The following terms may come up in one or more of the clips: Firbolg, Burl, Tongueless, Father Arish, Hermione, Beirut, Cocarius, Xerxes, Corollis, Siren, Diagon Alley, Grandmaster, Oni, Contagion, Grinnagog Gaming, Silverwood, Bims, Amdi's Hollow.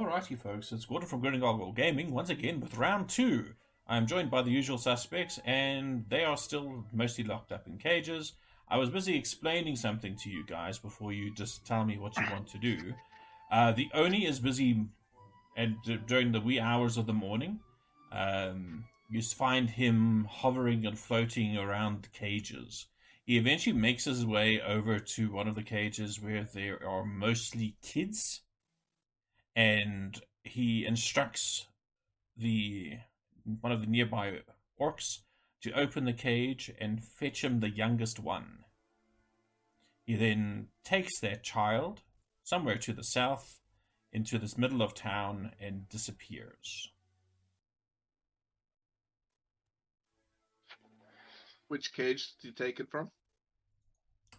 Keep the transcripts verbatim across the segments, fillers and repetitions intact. Alrighty, folks, it's Gordon from Grinnagog Gaming once again with round two. I am joined by the usual suspects, and they are still mostly locked up in cages. I was busy explaining something to you guys before you just tell me what you want to do. Uh, the Oni is busy and uh, during the wee hours of the morning. Um, you find him hovering and floating around the cages. He eventually makes his way over to one of the cages where there are mostly kids. And he instructs the one of the nearby orcs to open the cage and fetch him the youngest one. He then takes that child somewhere to the south, into this middle of town, and disappears. Which cage did you take it from?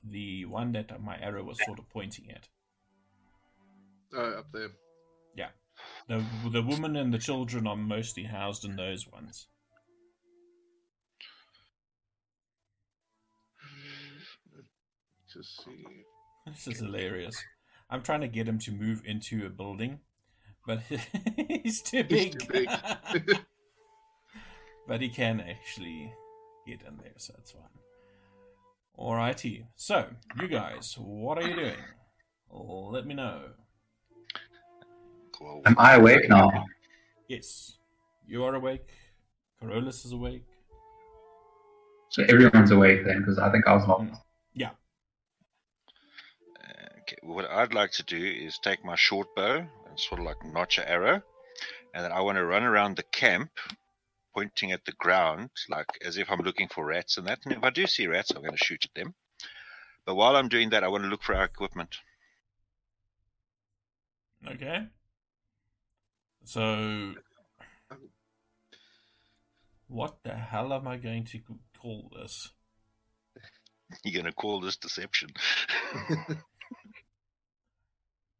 The one that my arrow was sort of pointing at. Uh, up there. Yeah, the the woman and the children are mostly housed in those ones. Just see. This is hilarious. I'm trying to get him to move into a building, but he's too big. He's too big. But he can actually get in there, so that's fine. Alrighty, so you guys, what are you doing? Let me know. Am I awake now? Yes. You are awake. Corollis is awake. So everyone's awake then, because I think I was locked. Yeah. Uh, okay. Well, what I'd like to do is take my short bow and sort of like notch an arrow, and then I want to run around the camp, pointing at the ground, like as if I'm looking for rats and that. And if I do see rats, I'm going to shoot at them. But while I'm doing that, I want to look for our equipment. Okay. So, what the hell am I going to call this? You're going to call this deception.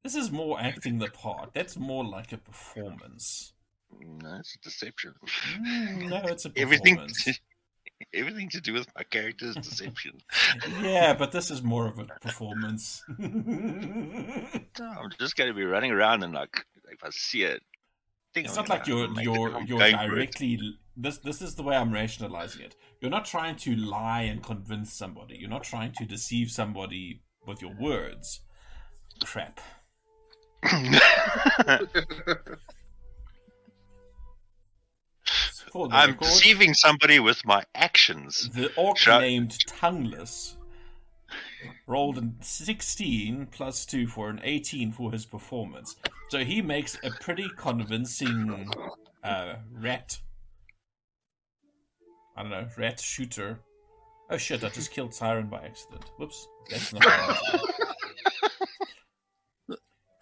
This is more acting the part. That's more like a performance. No, it's a deception. Mm, no, it's a performance. Everything to, everything to do with my character is deception. Yeah, but this is more of a performance. I'm just going to be running around and like, if I see it. Think it's I'm not like you're you're you're directly this this is the way I'm rationalizing it. You're not trying to lie and convince somebody. You're not trying to deceive somebody with your words. Crap. I'm deceiving somebody with my actions. The orc Shall named I... Tongueless rolled a sixteen plus two for an eighteen for his performance. So he makes a pretty convincing uh, rat. I don't know, rat shooter. Oh shit, I just killed Siren by accident. Whoops, that's not an accident.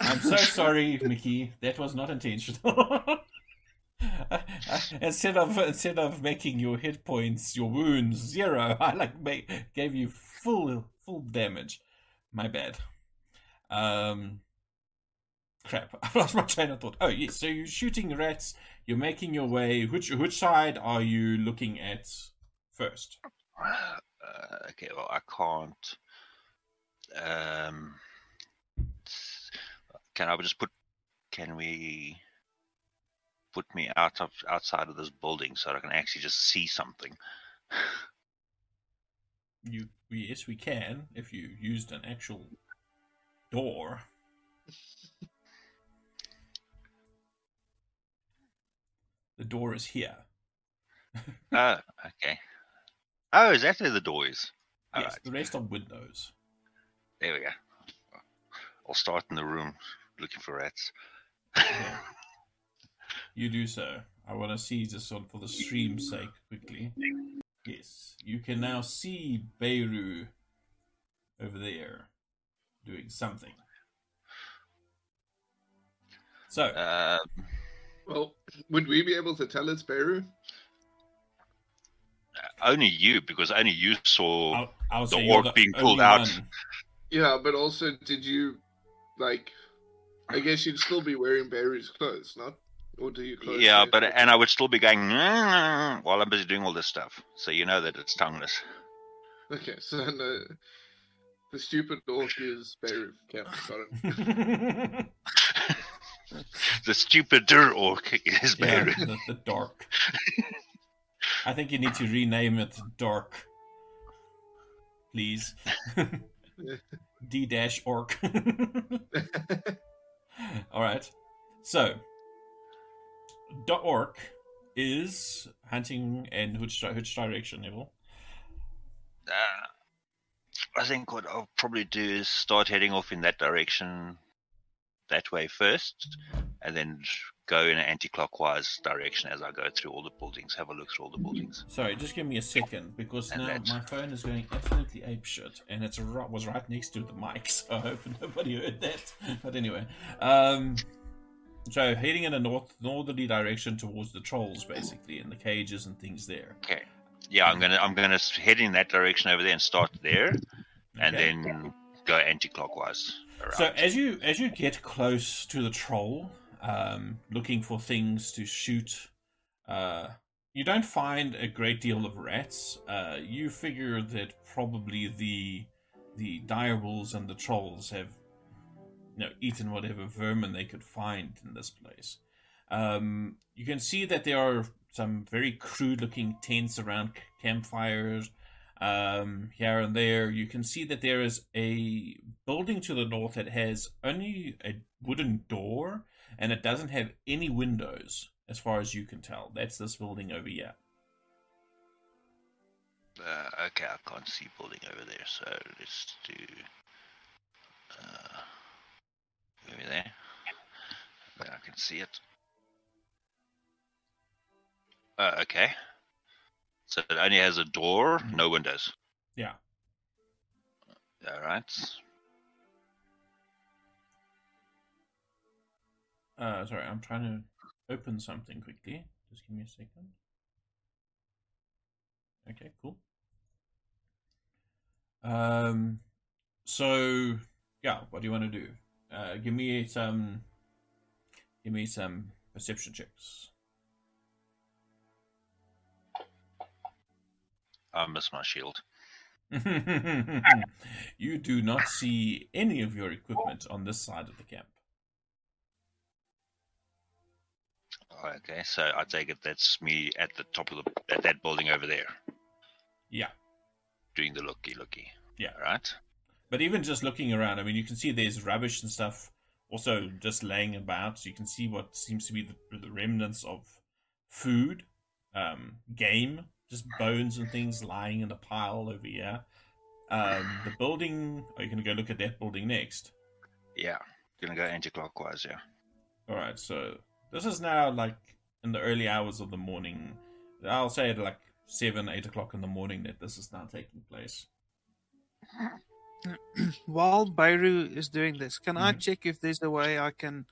I'm so sorry, Mickey. That was not intentional. Instead of instead of making your hit points, your wounds zero, I like make, gave you full full damage. My bad. Um, crap! I lost my train of thought. Oh yes, so you're shooting rats. You're making your way. Which which side are you looking at first? Uh, okay, well I can't. Um, can I just put? Can we? Put me out of outside of this building so that I can actually just see something. You yes, we can if you used an actual door. The door is here. Oh, okay. Oh, is that where the door is? All yes, right. The rest are windows. There we go. I'll start in the room looking for rats. Yeah. You do so. I want to see this one for the stream's sake quickly. Yes, you can now see Beirut over there doing something. So, uh, well, would we be able to tell it's Beirut? Only you, because only you saw I'll, I'll the orc being pulled out. One. Yeah, but also, did you like? I guess you'd still be wearing Beirut's clothes, not? Or do you close yeah, but head? And I would still be going while well, I'm busy doing all this stuff, so you know that it's Tongueless. Okay, so no, the stupid orc is Beirut. Got it. the stupid dirt orc is Beirut. Yeah, the, the dark. I think you need to rename it Dark. Please. D-dash orc. All right. So, the orc is hunting in which, which direction, Neville? Uh, I think what I'll probably do is start heading off in that direction, that way first, and then go in an anti-clockwise direction as I go through all the buildings, have a look through all the buildings. Sorry, just give me a second, because and now that... my phone is going absolutely apeshit, and it was right next to the mic, so I hope nobody heard that. But anyway, um, so heading in a north northerly direction towards the trolls, basically, and the cages and things there. Okay. Yeah, I'm gonna I'm gonna head in that direction over there and start there, and okay. then go anti-clockwise around. So as you as you get close to the troll, um, looking for things to shoot, uh, you don't find a great deal of rats. Uh, you figure that probably the the direwolves and the trolls have, you know, eaten whatever vermin they could find in this place. Um, you can see that there are some very crude-looking tents around campfires, um, here and there. You can see that there is a building to the north that has only a wooden door, and it doesn't have any windows, as far as you can tell. That's this building over here. Uh, okay, I can't see building over there, so let's do... Uh, over there. I can see it. Uh, okay. So it only has a door, no windows. Yeah. All right. Uh, sorry, I'm trying to open something quickly. Just give me a second. Okay, cool. Um. So, yeah, what do you want to do? Uh, give me some. Give me some perception checks. I miss my shield. You do not see any of your equipment on this side of the camp. Okay, so I take it that's me at the top of the, at that building over there. Yeah. Doing the looky-looky. Yeah. All right. But even just looking around, I mean, you can see there's rubbish and stuff also just laying about. You can see what seems to be the, the remnants of food, um, game, just bones and things lying in a pile over here. Um, the building... Are you going to go look at that building next? Yeah. Going to go anti-clockwise, yeah. Alright, so... This is now, like, in the early hours of the morning. I'll say at, like, seven, eight o'clock in the morning that this is now taking place. While Beirut is doing this, can mm-hmm. I check if there's a way I can...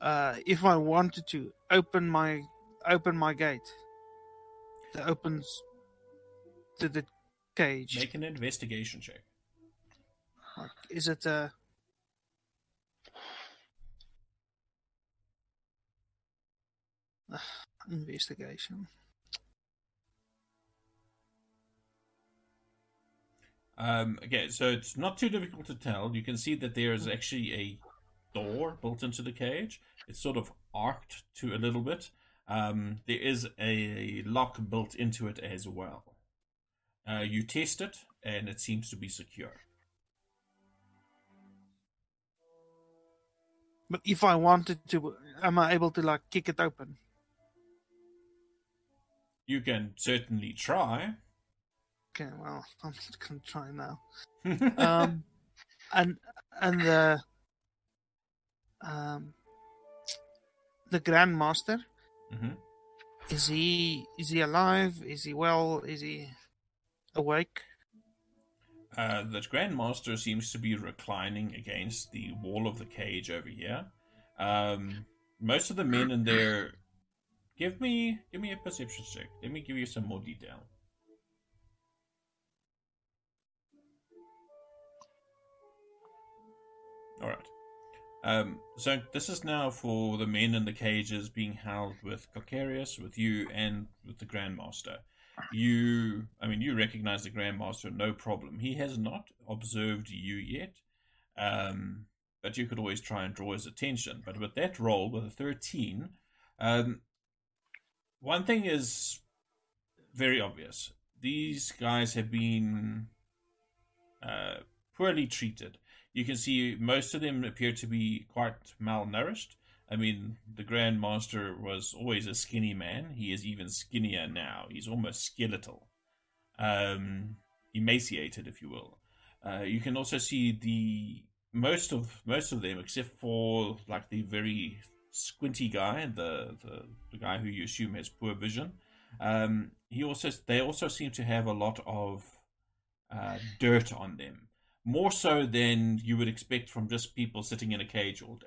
Uh, if I wanted to, open my open my gate? That opens to the cage. Make an investigation check. Is it a... Uh, investigation. Um, okay, so it's not too difficult to tell. You can see that there is actually a door built into the cage. It's sort of arced to a little bit. Um, there is a lock built into it as well. Uh, you test it, and it seems to be secure. But if I wanted to, am I able to, like, kick it open? You can certainly try. Okay, well, I'm just going to try now. um, and and the um, the Grandmaster. Mm-hmm. Is he is he alive? Is he well? Is he awake? Uh, the Grandmaster seems to be reclining against the wall of the cage over here. Um, most of the men in there. Give me give me a perception check. Let me give you some more detail. All right. Um, so this is now for the men in the cages being held with Cocarius, with you, and with the Grandmaster. You, I mean, you recognize the Grandmaster, no problem. He has not observed you yet. Um, but you could always try and draw his attention. But with that roll, with a thirteen, um, one thing is very obvious. These guys have been uh, poorly treated. You can see most of them appear to be quite malnourished. I mean, the Grand Master was always a skinny man. He is even skinnier now. He's almost skeletal. Um, emaciated, if you will. Uh, you can also see the most of most of them, except for like the very squinty guy, the the, the guy who you assume has poor vision. Um, he also they also seem to have a lot of uh, dirt on them, more so than you would expect from just people sitting in a cage all day.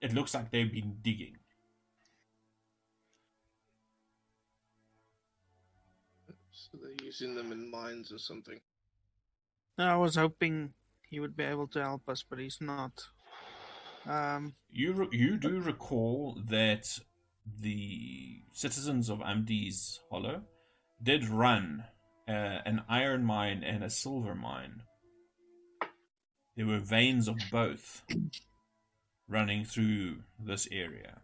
It looks like they've been digging. So they're using them in mines or something. No, I was hoping he would be able to help us, but he's not. Um, you re- you do recall that the citizens of Amdi's Hollow did run uh, an iron mine and a silver mine. There were veins of both running through this area.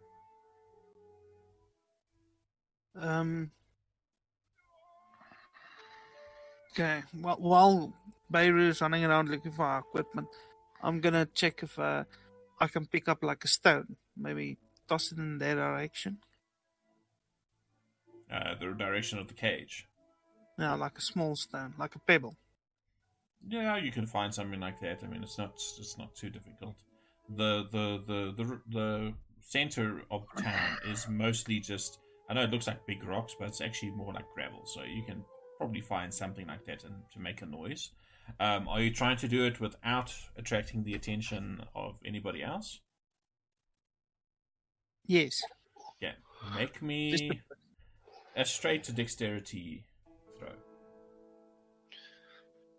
Um. Okay, well, while Beirut's running around looking for our equipment, I'm gonna check if uh, I can pick up like a stone. Maybe toss it in their direction. Uh, the direction of the cage. Yeah, like a small stone, like a pebble. Yeah, you can find something like that. I mean, it's not it's not too difficult. The the the the, the center of town is mostly just. I know it looks like big rocks, but it's actually more like gravel. So you can probably find something like that and to make a noise. Um, are you trying to do it without attracting the attention of anybody else? Yes. Yeah. Make me a straight to dexterity throw.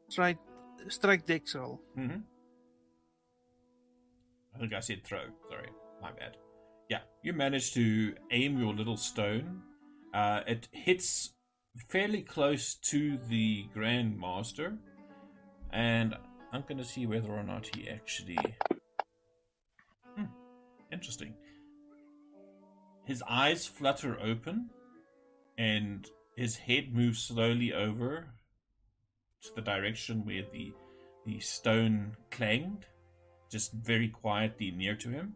Straight, straight dex roll. Mm-hmm. I think I said throw. Sorry, my bad. Yeah, you manage to aim your little stone. Uh, it hits fairly close to the Grand Master, and I'm going to see whether or not he actually... Hmm, interesting. His eyes flutter open, and his head moves slowly over to the direction where the the stone clanged, just very quietly near to him,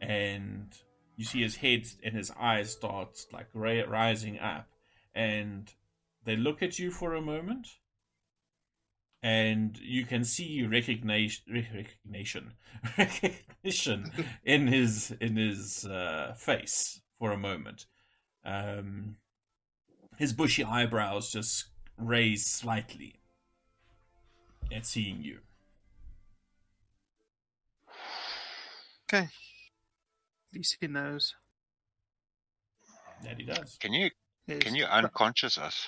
and you see his head and his eyes start like rising up, and they look at you for a moment, and you can see recognition recognition recognition in his in his uh, face for a moment. Um, his bushy eyebrows just raise slightly at seeing you. Okay. At least he knows. That he does. Can you yes. can you unconscious us?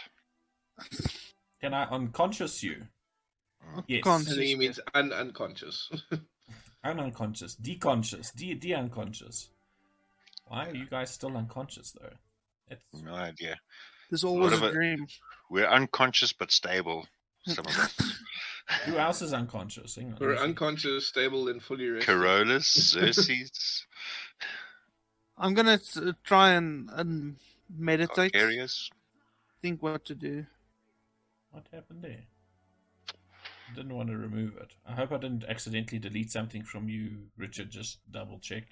Can I unconscious you? Yes. Conscious. He means un unconscious. un unconscious. Deconscious. De de unconscious. Why are you guys still unconscious though? It's... No idea. There's always a, a dream. We're unconscious but stable. Some of us. Who else is unconscious? Hang on, We're unconscious, stable, and fully rested. Corollis, Xerxes. I'm going to try and, and meditate. Cocarius. Think what to do. What happened there? I didn't want to remove it. I hope I didn't accidentally delete something from you, Richard. Just double check.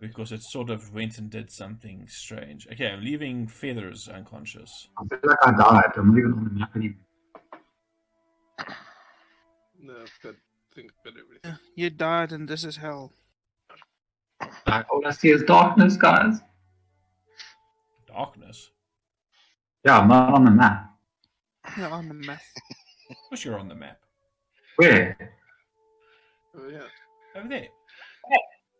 Because it sort of went and did something strange. Okay, I'm leaving Feathers unconscious. I feel like I died. I'm leaving happening. No, I've got to think about everything. You died and this is hell. All I see is darkness, guys. Darkness? Yeah, I'm not on the map. You're on the map. Of course you're on the map. Where? Oh, yeah. Over there.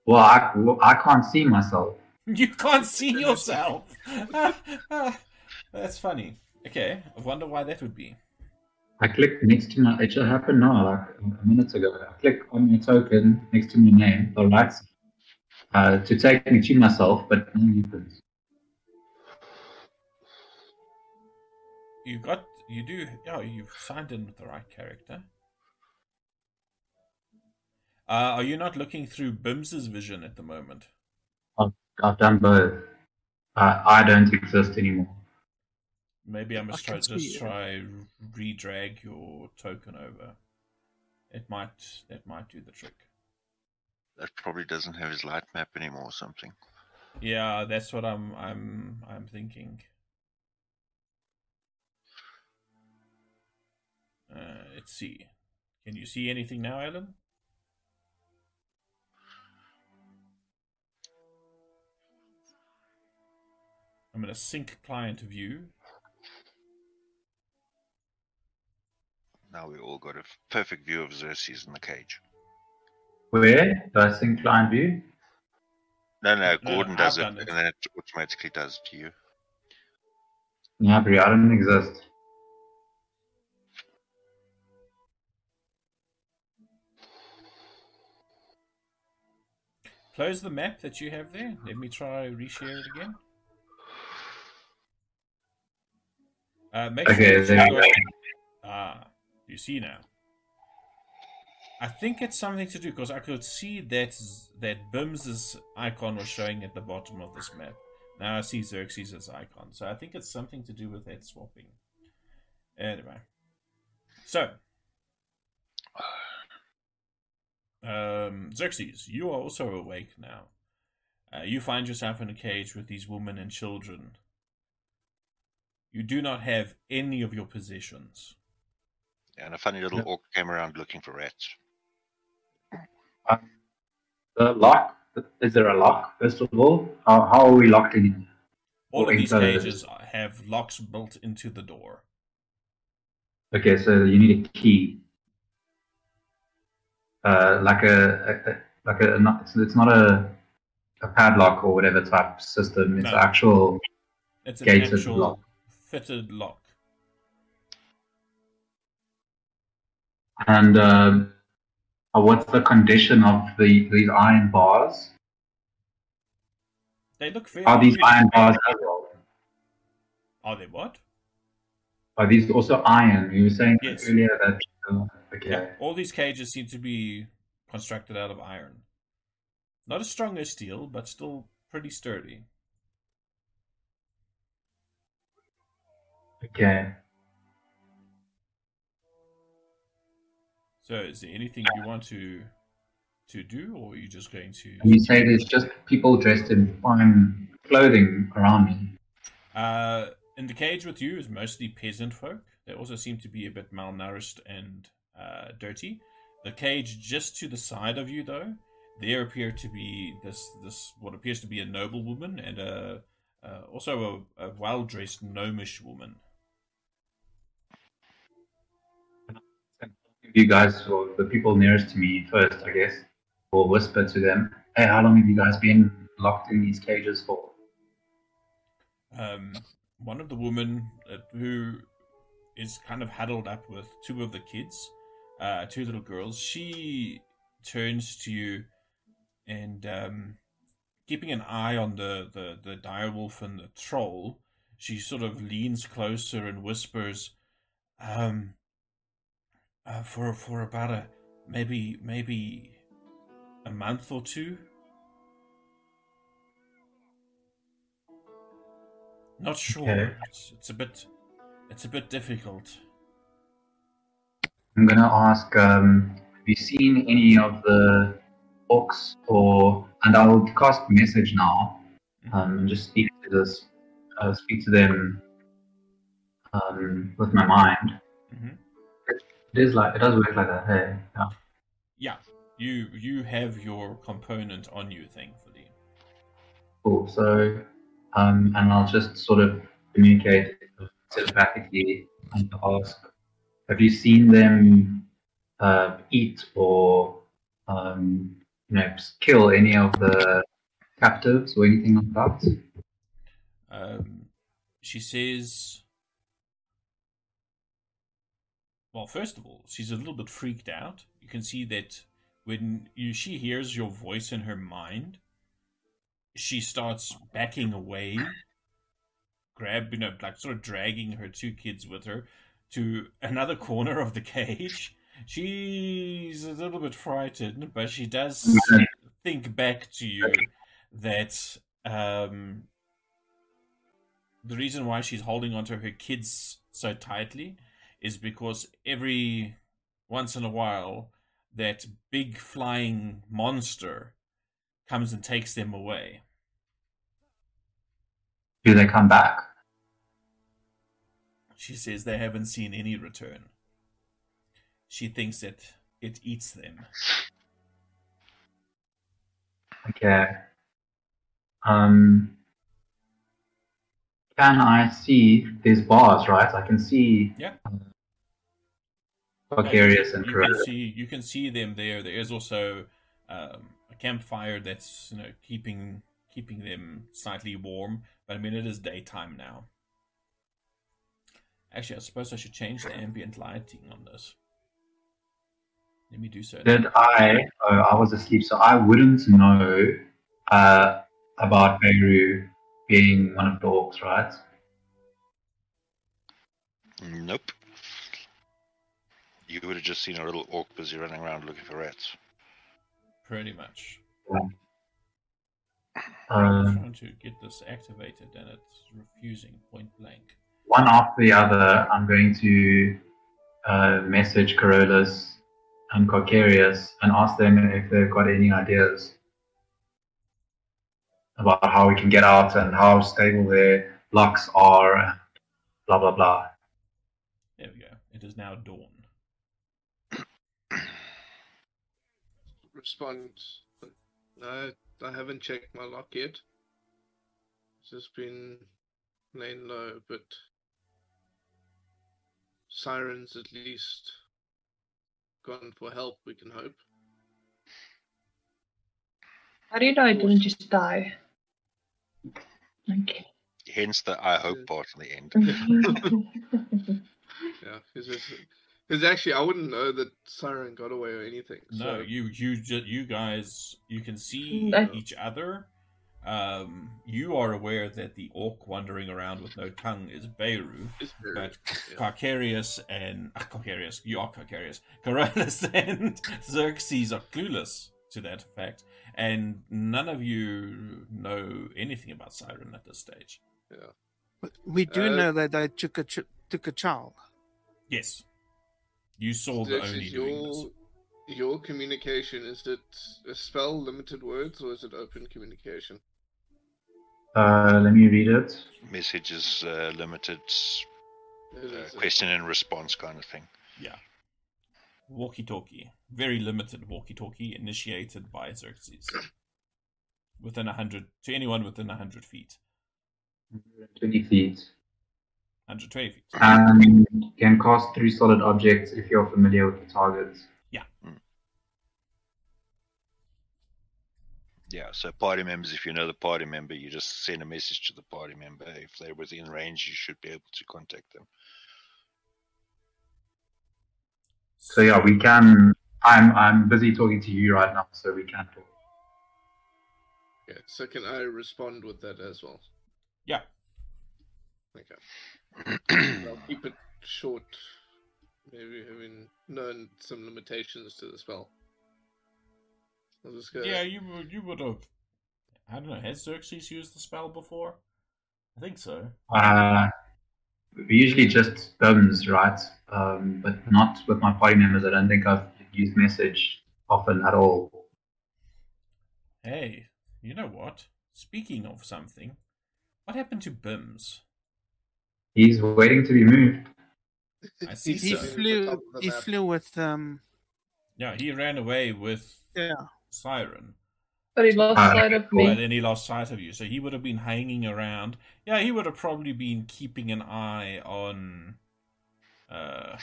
Well, I, well, I can't see myself. You can't see yourself? That's funny. Okay, I wonder why that would be. I clicked next to my... It should happen now, like a minute ago. I clicked on your token next to my name, the lights, uh, to take me to myself, but nothing happens. You got... You do... Oh, you've signed in with the right character. Uh, are you not looking through Bims's vision at the moment? I've, I've done both. Uh, I don't exist anymore. Maybe I must I try, just try redrag your token over. It might that might do the trick. That probably doesn't have his light map anymore or something. Yeah, that's what I'm I'm I'm thinking. Uh, let's see. Can you see anything now, Alan? I'm going to sync client view. Now we all got a perfect view of Xerxes in the cage. Where? Do I sync client view? No, no, Gordon no, does it, it, and then it automatically does it to you. Yeah, but I don't exist. Close the map that you have there. Let me try reshare it again. Uh, make okay, sure then. You got... Ah, you see now. I think it's something to do because I could see that that Bims' icon was showing at the bottom of this map. Now I see Xerxes' icon, so I think it's something to do with that swapping. Anyway, so um, Xerxes, you are also awake now. Uh, you find yourself in a cage with these women and children. You do not have any of your possessions. And a funny little orc came around looking for rats. Uh, the lock? Is there a lock, first of all? How, how are we locked in? All of these cages have locks built into the door. Okay, so you need a key. Uh, like a, a, like a, not, so it's not a, a padlock or whatever type system. It's no. actual it's an gated actual... lock. Fitted lock. And um, what's the condition of the these iron bars? They look very. Are these iron bars? Are they what? Are these also iron? You were saying yes. earlier that. Uh, okay. Yeah. All these cages seem to be constructed out of iron. Not as strong as steel, but still pretty sturdy. Okay. So, is there anything you want to to do, or are you just going to? You say there's just people dressed in fine clothing around me. Uh, in the cage with you is mostly peasant folk. They also seem to be a bit malnourished and uh, dirty. The cage just to the side of you, though, there appear to be this this what appears to be a noblewoman and a uh, also a, a well dressed gnomish woman. You guys, or the people nearest to me first, I guess, or whisper to them, hey, how long have you guys been locked in these cages for? Um, one of the women uh, who is kind of huddled up with two of the kids, uh, two little girls, she turns to you and, um, keeping an eye on the, the, the direwolf and the troll, she sort of leans closer and whispers, um... Uh, for for about a maybe maybe a month or two. Not sure. Okay. It's, it's a bit it's a bit difficult. I'm gonna ask. Um, have you seen any of the orcs? Or and I'll cast message now. Um, and just speak to this. Uh, speak to them. Um, with my mind. Mm-hmm. It is like it does work like that. Hey, yeah. yeah, you you have your component on you, thankfully. Cool. So, um, and I'll just sort of communicate telepathically and ask, have you seen them uh, eat or um, you know, kill any of the captives or anything like that? Um, she says. Well, first of all, she's a little bit freaked out. You can see that when you, she hears your voice in her mind, she starts backing away, grab, you know, like sort of dragging her two kids with her to another corner of the cage She's a little bit frightened, but she does think back to you that um, the reason why she's holding onto her kids so tightly is because every once in a while that big flying monster comes and takes them away. Do they come back? She says they haven't seen any return. She thinks that it eats them. Okay. Um. Can I see these bars, right? I can see... Yeah. Cocarius um, and Corollis. You can see them there. There is also um, a campfire that's, you know, keeping keeping them slightly warm. But I mean, it is daytime now. Actually, I suppose I should change the ambient lighting on this. Let me do so. Did then. I... Oh, I was asleep, so I wouldn't know uh, about Beirut being one of the orcs, right? Nope. You would have just seen a little orc busy running around looking for rats. Pretty much. Yeah. I'm um, trying to get this activated and it's refusing point blank. One after the other, I'm going to uh, message Corollis and Cocarius and ask them if they've got any ideas about how we can get out and how stable their locks are and blah, blah, blah. There we go. It is now dawn. Response. No, I haven't checked my lock yet. It's just been laying low, but Siren's at least gone for help, we can hope. How did I didn't just die? Okay. Hence the I hope part at the end. Yeah, because actually I wouldn't know that Siren got away or anything. No, so. you you you guys, you can see no. each other. Um, you are aware that the orc wandering around with no tongue is Beirut, but yeah. Cocarius and uh, Cocarius, you are Cocarius, Corollis and Xerxes are clueless to that fact, and none of you know anything about Siren at this stage. Yeah, but we do uh, know that I took a ch- took a child. Yes, you saw the Oni your, doing this. Your communication, is it a spell, limited words, or is it open communication? Uh, let me read it. Message is uh, limited, uh, question and response kind of thing. Yeah. Walkie-talkie. Very limited walkie-talkie initiated by Xerxes. Within one hundred, to anyone within one hundred feet. one hundred twenty feet. one hundred twenty feet. Um, you can cast three solid objects if you're familiar with the targets. Yeah. Mm. Yeah, so party members, if you know the party member, you just send a message to the party member. If they're within range, you should be able to contact them. So yeah, we can. I'm I'm busy talking to you right now, so we can talk. Yeah. So can I respond with that as well? Yeah. Okay. I'll keep it short. Maybe having known some limitations to the spell. I'll just go. Yeah, you would. You would have. I don't know. Has Xerxes used the spell before? I think so. Uh. We usually just Bims, right? Um, but not with my party members. I don't think I've used message often at all. Hey, you know what? Speaking of something, what happened to Bims? He's waiting to be moved. I see he so. Flew, he flew with... Um... Yeah, he ran away with yeah. Siren. But he lost uh, sight of me. Well, then he lost sight of you. So he would have been hanging around. Yeah, he would have probably been keeping an eye on, uh,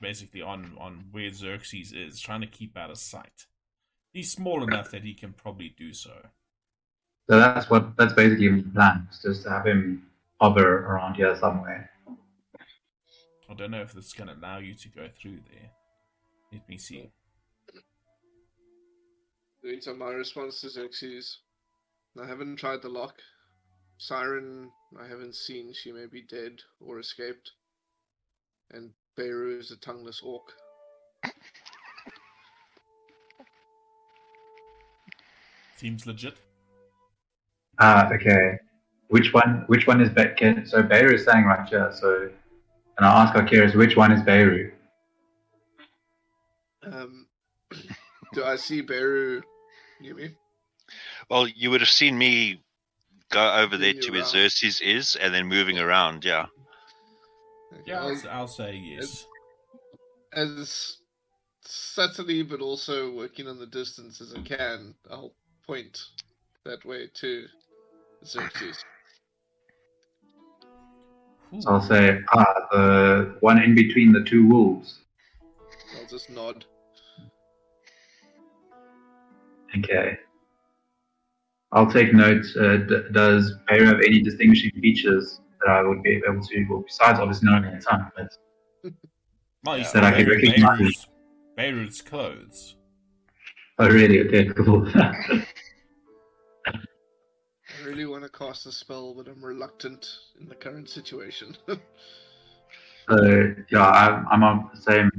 basically on, on where Xerxes is, trying to keep out of sight. He's small enough that he can probably do so. So that's what that's basically my plan, is just to have him hover around here somewhere. I don't know if this can allow you to go through there. Let me see. So my response to Xerxes, I haven't tried the lock. Siren, I haven't seen. She may be dead or escaped. And Beirut is a tongueless orc. Seems legit. Ah, okay. Which one? Which one is Beirut? So Beirut is staying right here. So, and I ask Cocarius, which one is Beirut? Um, do I see Beirut near me? Well, you would have seen me go over there to where Xerxes is, and then moving around. Yeah. Okay. Yeah, I'll, I'll say yes. As, as subtly, but also working on the distance as I can, I'll point that way to Xerxes. So I'll say, ah, the one in between the two wolves. I'll just nod. Okay. I'll take note. Uh, d- does Beirut have any distinguishing features that I would be able to, well, besides obviously not in time, but well, yeah, that I could recognize? Beirut's, Beirut's clothes. Oh, really? Okay, cool. I really want to cast a spell, but I'm reluctant in the current situation. So, yeah, I'm, I'm on the same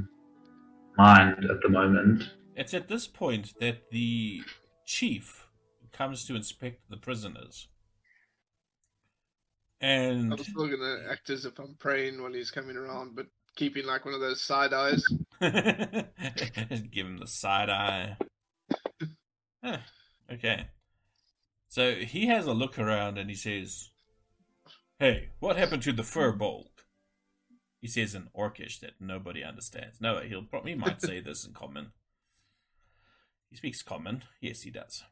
mind at the moment. It's at this point that the chief comes to inspect the prisoners. And I'm still going to act as if I'm praying while he's coming around, but keeping like one of those side eyes. Give him the side eye. Huh, okay. So he has a look around and he says, "Hey, what happened to the Firbolg?" He says in Orcish that nobody understands. No, he'll probably he might say this in Common. He speaks Common. Yes, he does.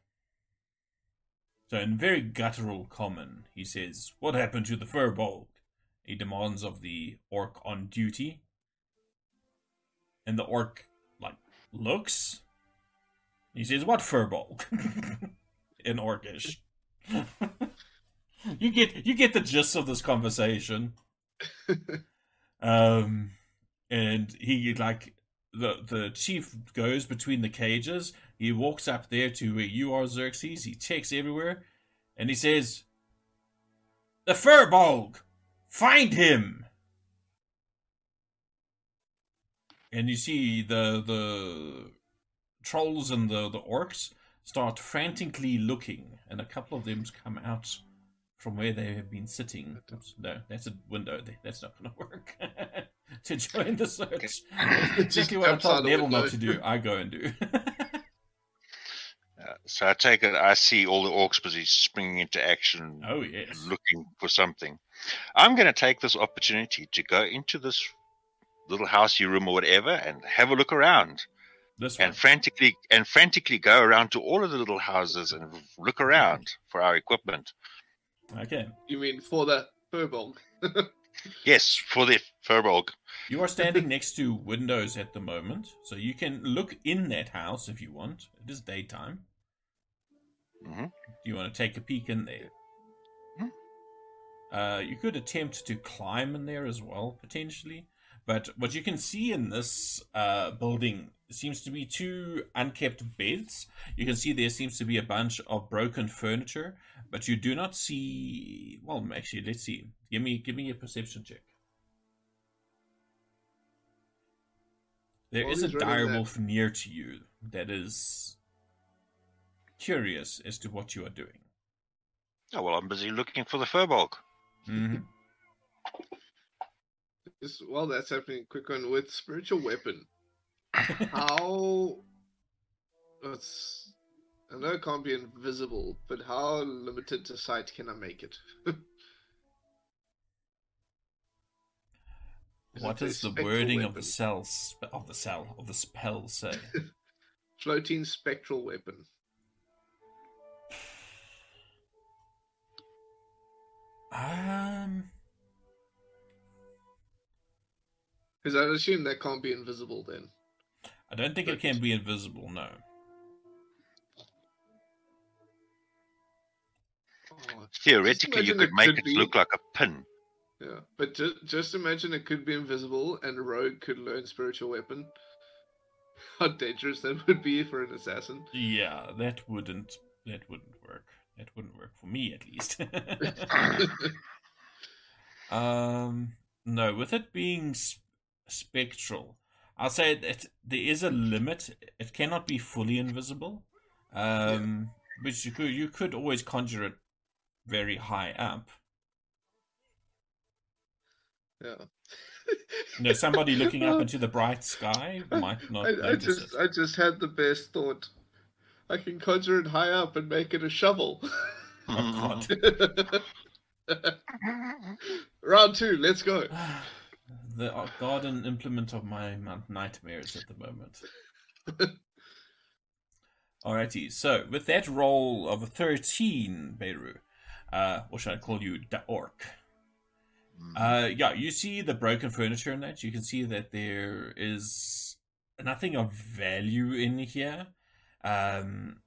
So in very guttural Common, he says, "What happened to the Firbolg?" He demands of the orc on duty. And the orc, like, looks. He says, "What Firbolg?" In Orcish. you get you get the gist of this conversation. um, and he like the the chief goes between the cages. He walks up there to where you are, Xerxes. He checks everywhere, and he says, "The Firbolg, find him." And you see the the trolls and the, the orcs start frantically looking, and a couple of them come out from where they have been sitting. Oops, no, that's a window. That's not going to work. To join the search. That's exactly what I told Neville not to do. I go and do. uh, so I take it, I see all the orcs busy springing into action. Oh, yes. Looking for something. I'm going to take this opportunity to go into this little housey room or whatever and have a look around. This and one. frantically and frantically go around to all of the little houses and look around for our equipment. Okay. You mean for the Firbolg? Yes, for the Firbolg. You are standing next to windows at the moment, so you can look in that house if you want. It is daytime. Mm-hmm. Do you want to take a peek in there? Mm-hmm. Uh, you could attempt to climb in there as well, potentially. But what you can see in this uh, building seems to be two unkept beds. You can see there seems to be a bunch of broken furniture, but you do not see. Well, actually, let's see. Give me, give me a perception check. There well, is a direwolf near to you that is curious as to what you are doing. Oh well, I'm busy looking for the Firbolg. Mm-hmm. While that's happening, quick one with spiritual weapon. How? It's, I know it can't be invisible, but how limited to sight can I make it? What does the wording weapon? of the cell spe- of the cell of the spell say? Floating spectral weapon. Um. Because I assume that can't be invisible then. I don't think but... it can be invisible, no. Oh, theoretically, you could it make could it be... look like a pin. Yeah, but just, just imagine it could be invisible and a rogue could learn spiritual weapon. How dangerous that would be for an assassin. Yeah, that wouldn't, that wouldn't work. That wouldn't work for me, at least. um, no, with it being... Sp- Spectral. I'll say that there is a limit. It cannot be fully invisible, um, yeah. Which you could, you could always conjure it very high up. Yeah. You know, somebody looking up into the bright sky might not. I, I just, it. I just had the best thought. I can conjure it high up and make it a shovel. Oh, God. Round two, let's go. The garden implement of my nightmares at the moment. Alrighty, so with that roll of thirteen, Beirut, uh, or should I call you the orc? Uh, yeah, you see the broken furniture in that. You can see that there is nothing of value in here. Um,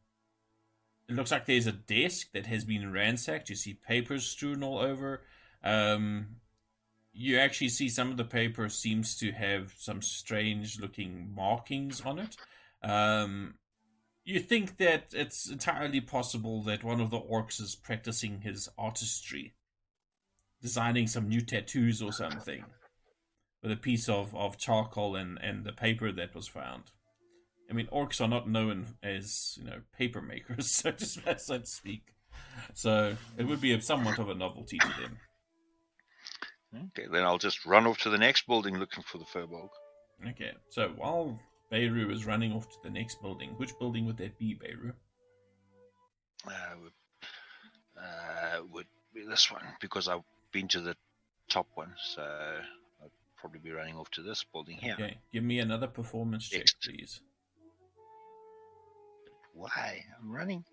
it looks like there's a desk that has been ransacked. You see papers strewn all over. Um, you actually see some of the paper seems to have some strange-looking markings on it. Um, you think that it's entirely possible that one of the orcs is practicing his artistry, designing some new tattoos or something with a piece of, of charcoal and, and the paper that was found. I mean, orcs are not known as, you know, paper makers, so to, so to speak. So it would be a, somewhat of a novelty to them. Okay, then I'll just run off to the next building looking for the Firbolg. Okay, so while Beirut is running off to the next building, which building would that be, Beirut? Uh, would, uh, would be this one, because I... been to the top one, so I'll probably be running off to this building here. Okay, give me another performance Next. check, please. Why? I'm running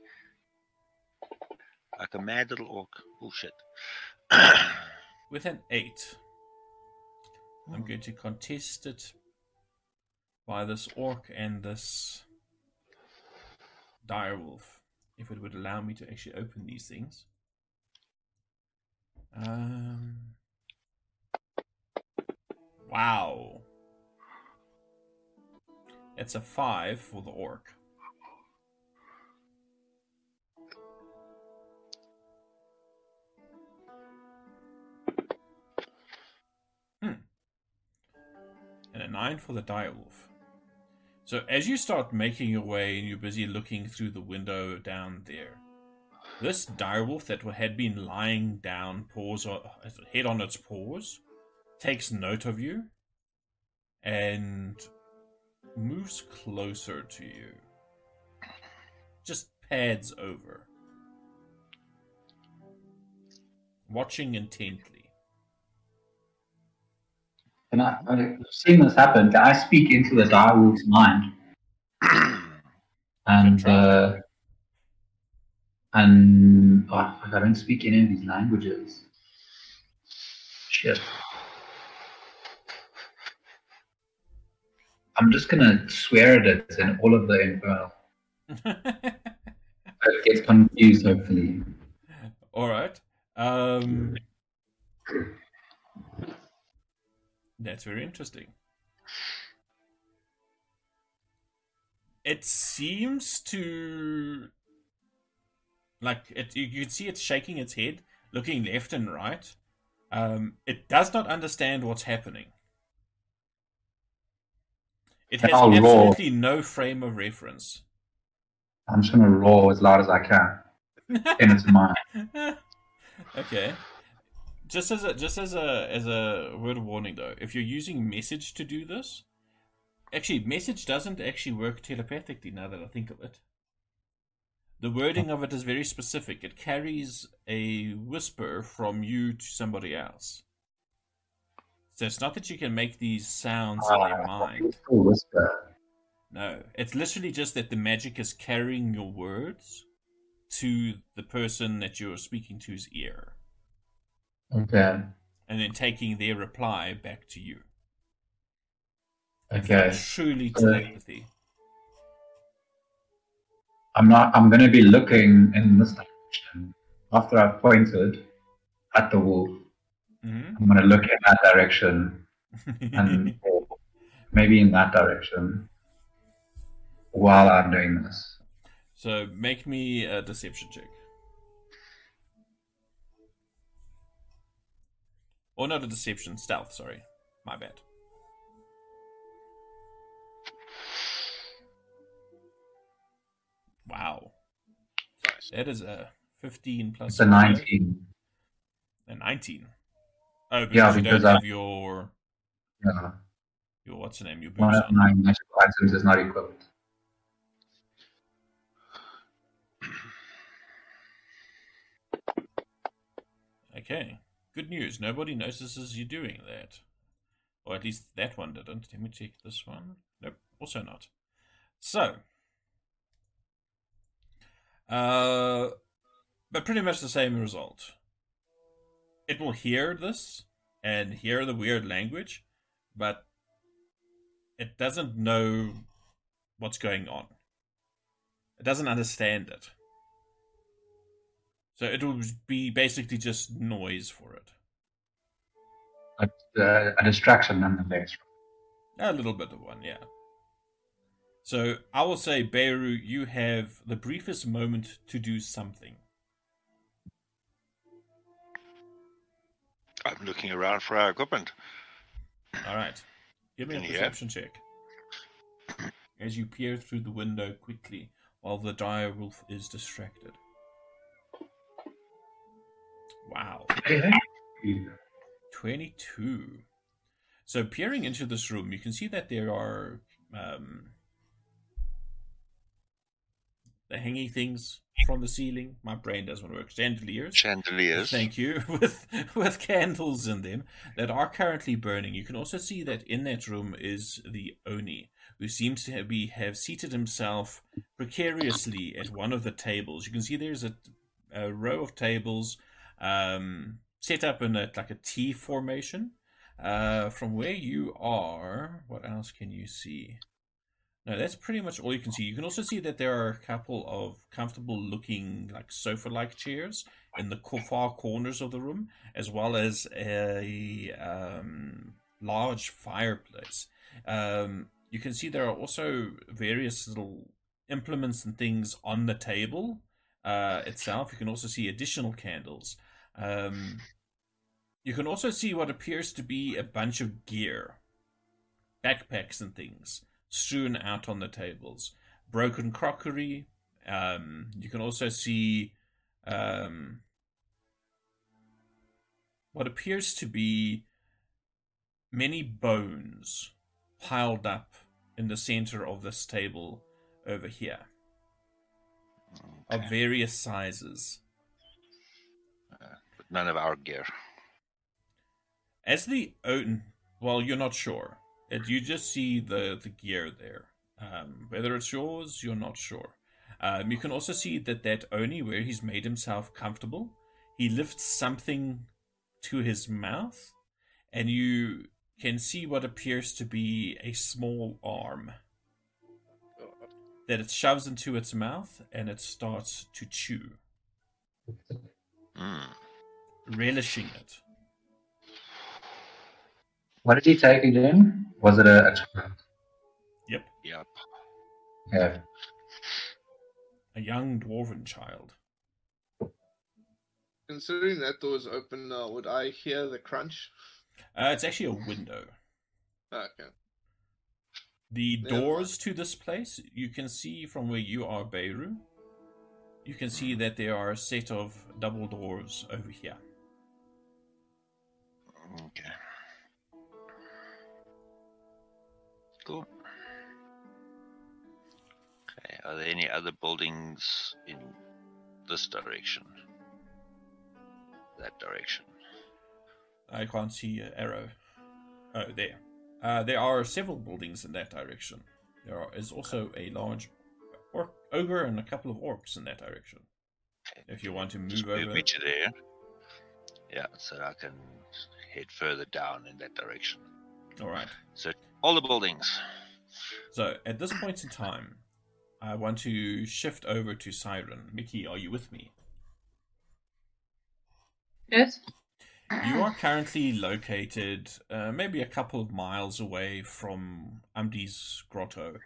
like a mad little orc. Bullshit. With an eight, hmm. I'm going to contest it by this orc and this direwolf, if it would allow me to actually open these things. Um. Wow. It's a five for the orc. Hmm. And a nine for the direwolf. So as you start making your way and you're busy looking through the window down there, this direwolf that had been lying down, paws or head on its paws, takes note of you and moves closer to you. Just pads over, watching intently. And I, I've seen this happen. I speak into the direwolf's mind, and. Uh, And oh, I don't speak any of these languages. Shit. I'm just going to swear at it in all of the infernal. It gets confused, hopefully. All right. Um, that's very interesting. It seems to... Like, it, you can see it's shaking its head, looking left and right. Um, it does not understand what's happening. It has I'll absolutely roar. no frame of reference. I'm just going to roar as loud as I can. And it's mine. Okay. Just as a just as a as a word of warning, though, if you're using message to do this, actually, message doesn't actually work telepathically. Now that I think of it. The wording of it is very specific. It carries a whisper from you to somebody else. So it's not that you can make these sounds in your mind. No, it's literally just that the magic is carrying your words to the person that you're speaking to's ear. Okay. And then taking their reply back to you. Okay. It's truly telepathy. I'm not. I'm going to be looking in this direction. After I've pointed at the wolf, mm-hmm. I'm going to look in that direction, and or maybe in that direction while I'm doing this. So make me a deception check, or not a deception, stealth. Sorry, my bad. That is a fifteen plus. It's a nineteen. A nineteen. Oh, because yeah, you because don't I... have your. Yeah. Your what's the name? Your one of my magical items is not equipped. Okay. Good news. Nobody notices you doing that. Or at least that one didn't. Let me check this one. Nope. Also not. So. Uh, but pretty much the same result. It will hear this and hear the weird language, but it doesn't know what's going on. It doesn't understand it. So it will be basically just noise for it. But uh, a distraction nonetheless. A little bit of one, yeah. So I will say, Beirut, you have the briefest moment to do something. I'm looking around for our equipment. All right. Give me a perception check. As you peer through the window quickly while the dire wolf is distracted. Wow. twenty-two. So peering into this room, you can see that there are um, the hanging things from the ceiling. My brain doesn't work. Chandeliers. Chandeliers. Thank you. With with candles in them that are currently burning. You can also see that in that room is the Oni, who seems to have, be, have seated himself precariously at one of the tables. You can see there's a, a row of tables um, set up in a, like a T formation. Uh, from where you are, what else can you see? No, that's pretty much all you can see. You can also see that there are a couple of comfortable-looking, like sofa-like chairs in the far corners of the room, as well as a um, large fireplace. Um, you can see there are also various little implements and things on the table uh, itself. You can also see additional candles. Um, you can also see what appears to be a bunch of gear, backpacks and things, strewn out on the tables. Broken crockery. Um, you can also see um, what appears to be many bones piled up in the center of this table over here. Okay. Of various sizes. Uh, but none of our gear. As the... Oh, well, you're not sure. It, you just see the, the gear there. Um, whether it's yours, you're not sure. Um, you can also see that that Oni, where he's made himself comfortable, he lifts something to his mouth, and you can see what appears to be a small arm that it shoves into its mouth, and it starts to chew. Mm. Relishing it. What did he take again? Was it a, a child? Yep. Yep. Yeah. A young dwarven child. Considering that door's open now, would I hear the crunch? Uh, it's actually a window. Okay. The yeah. doors to this place, you can see from where you are, Beirut, you can see that there are a set of double doors over here. Okay. Cool. Okay, are there any other buildings in this direction? That direction? I can't see an arrow. Oh, there. Uh, there are several buildings in that direction. There are, is also a large orc, ogre and a couple of orcs in that direction. Okay. If you want to move Just over. Just there. Yeah, so I can head further down in that direction. All right. So all the buildings. So at this point in time, I want to shift over to Siren. Mickey, are you with me? Yes. You are currently located uh, maybe a couple of miles away from Amdi's Grotto.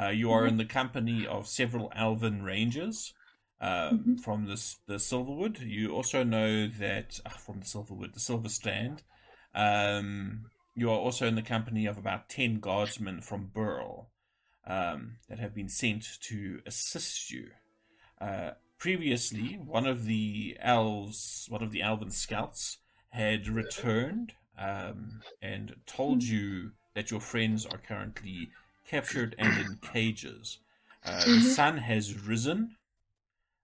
Uh, you are mm-hmm. in the company of several elven rangers uh, mm-hmm. from the, the Silverwood. You also know that... Uh, from the Silverwood, the Silver Stand. Um... You are also in the company of about ten guardsmen from Burl um, that have been sent to assist you. Uh, previously, one of the elves, one of the elven scouts, had returned um, and told you that your friends are currently captured and in cages. Uh, mm-hmm. The sun has risen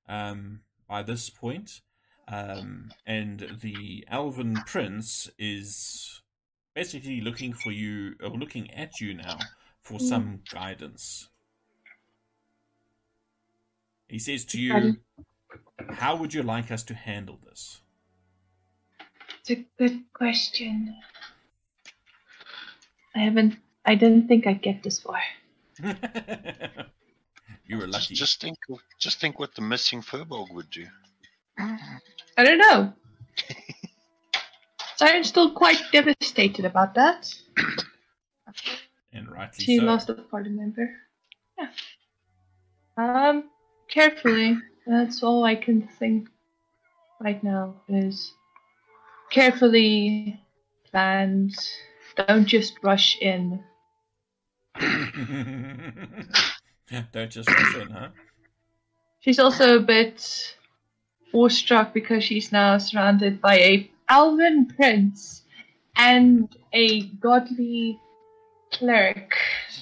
um, by this point, um, and the elven prince is basically looking for you, or looking at you now for mm. some guidance. He says to you, "How would you like us to handle this?" It's a good question. I haven't. I didn't think I'd get this far. You were lucky. Just, just think. Just think what the missing Furbolg would do. I don't know. Siren's still quite devastated about that. And rightly she so. She lost a party member. Yeah. Um. Carefully. That's all I can think right now is carefully planned. Don't just rush in. Don't just rush in, huh? She's also a bit awestruck because she's now surrounded by a elven prince and a godly cleric.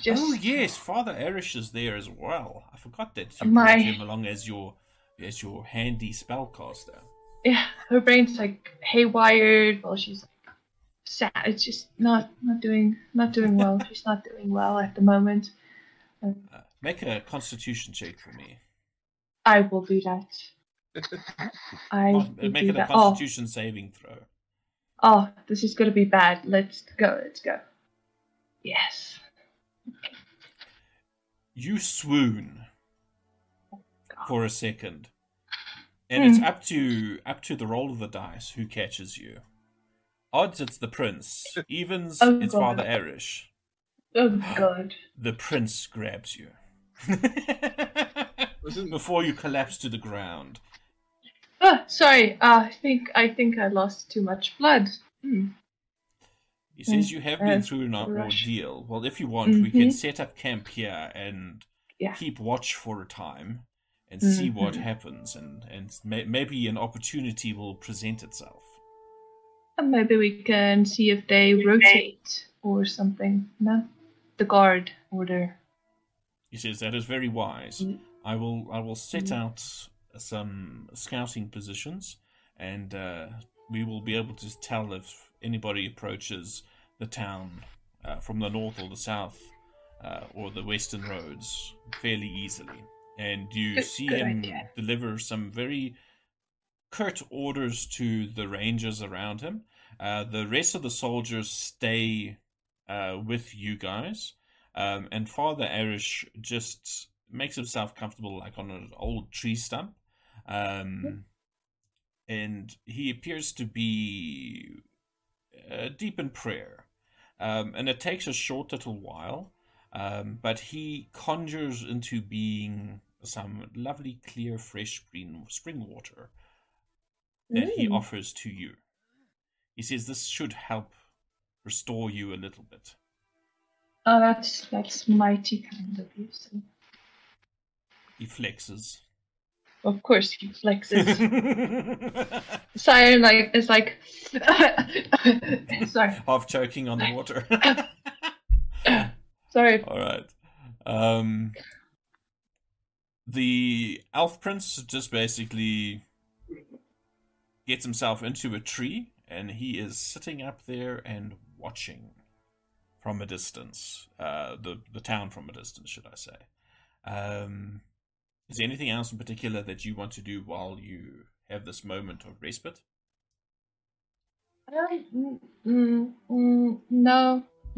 Just... Oh yes, Father Arish is there as well. I forgot that you My... brought him along as your as your handy spellcaster. Yeah, her brain's like haywired. Well, she's like sad. It's just not, not doing not doing well. She's not doing well at the moment. Um, uh, make a Constitution check for me. I will do that. I oh, will make do it that. a Constitution oh. saving throw. Oh, this is gonna be bad. Let's go. Let's go. Yes. You swoon oh, for a second, and mm. it's up to up to the roll of the dice who catches you. Odds, it's the prince. Evens, oh, it's God. Father Arish. Oh God! The prince grabs you before you collapse to the ground. Oh, sorry. Uh, I think I think I lost too much blood. Mm. He says, you have been through an ordeal. Well, if you want, mm-hmm. we can set up camp here and yeah. keep watch for a time and mm-hmm. see what happens. And, and may- maybe an opportunity will present itself. And maybe we can see if they rotate or something. No? The guard order. He says, that is very wise. Mm-hmm. I will I will set mm-hmm. out some scouting positions and uh, we will be able to tell if anybody approaches the town uh, from the north or the south uh, or the western roads fairly easily. And you good, see good him idea. deliver some very curt orders to the rangers around him. Uh, the rest of the soldiers stay uh, with you guys. Um, and Father Arish just makes himself comfortable like on an old tree stump. Um, and he appears to be... Uh, deep in prayer, um, and it takes a short little while, um, but he conjures into being some lovely, clear, fresh green spring water that mm. he offers to you. He says this should help restore you a little bit. Oh, that's that's mighty kind of you. So. He flexes. Of course he flexes. Siren like is like sorry. Half choking on the water. Sorry. Alright. Um, the elf prince just basically gets himself into a tree and he is sitting up there and watching from a distance. Uh, the, the town from a distance, should I say. Um Is there anything else in particular that you want to do while you have this moment of respite? Uh, mm, mm, mm, no,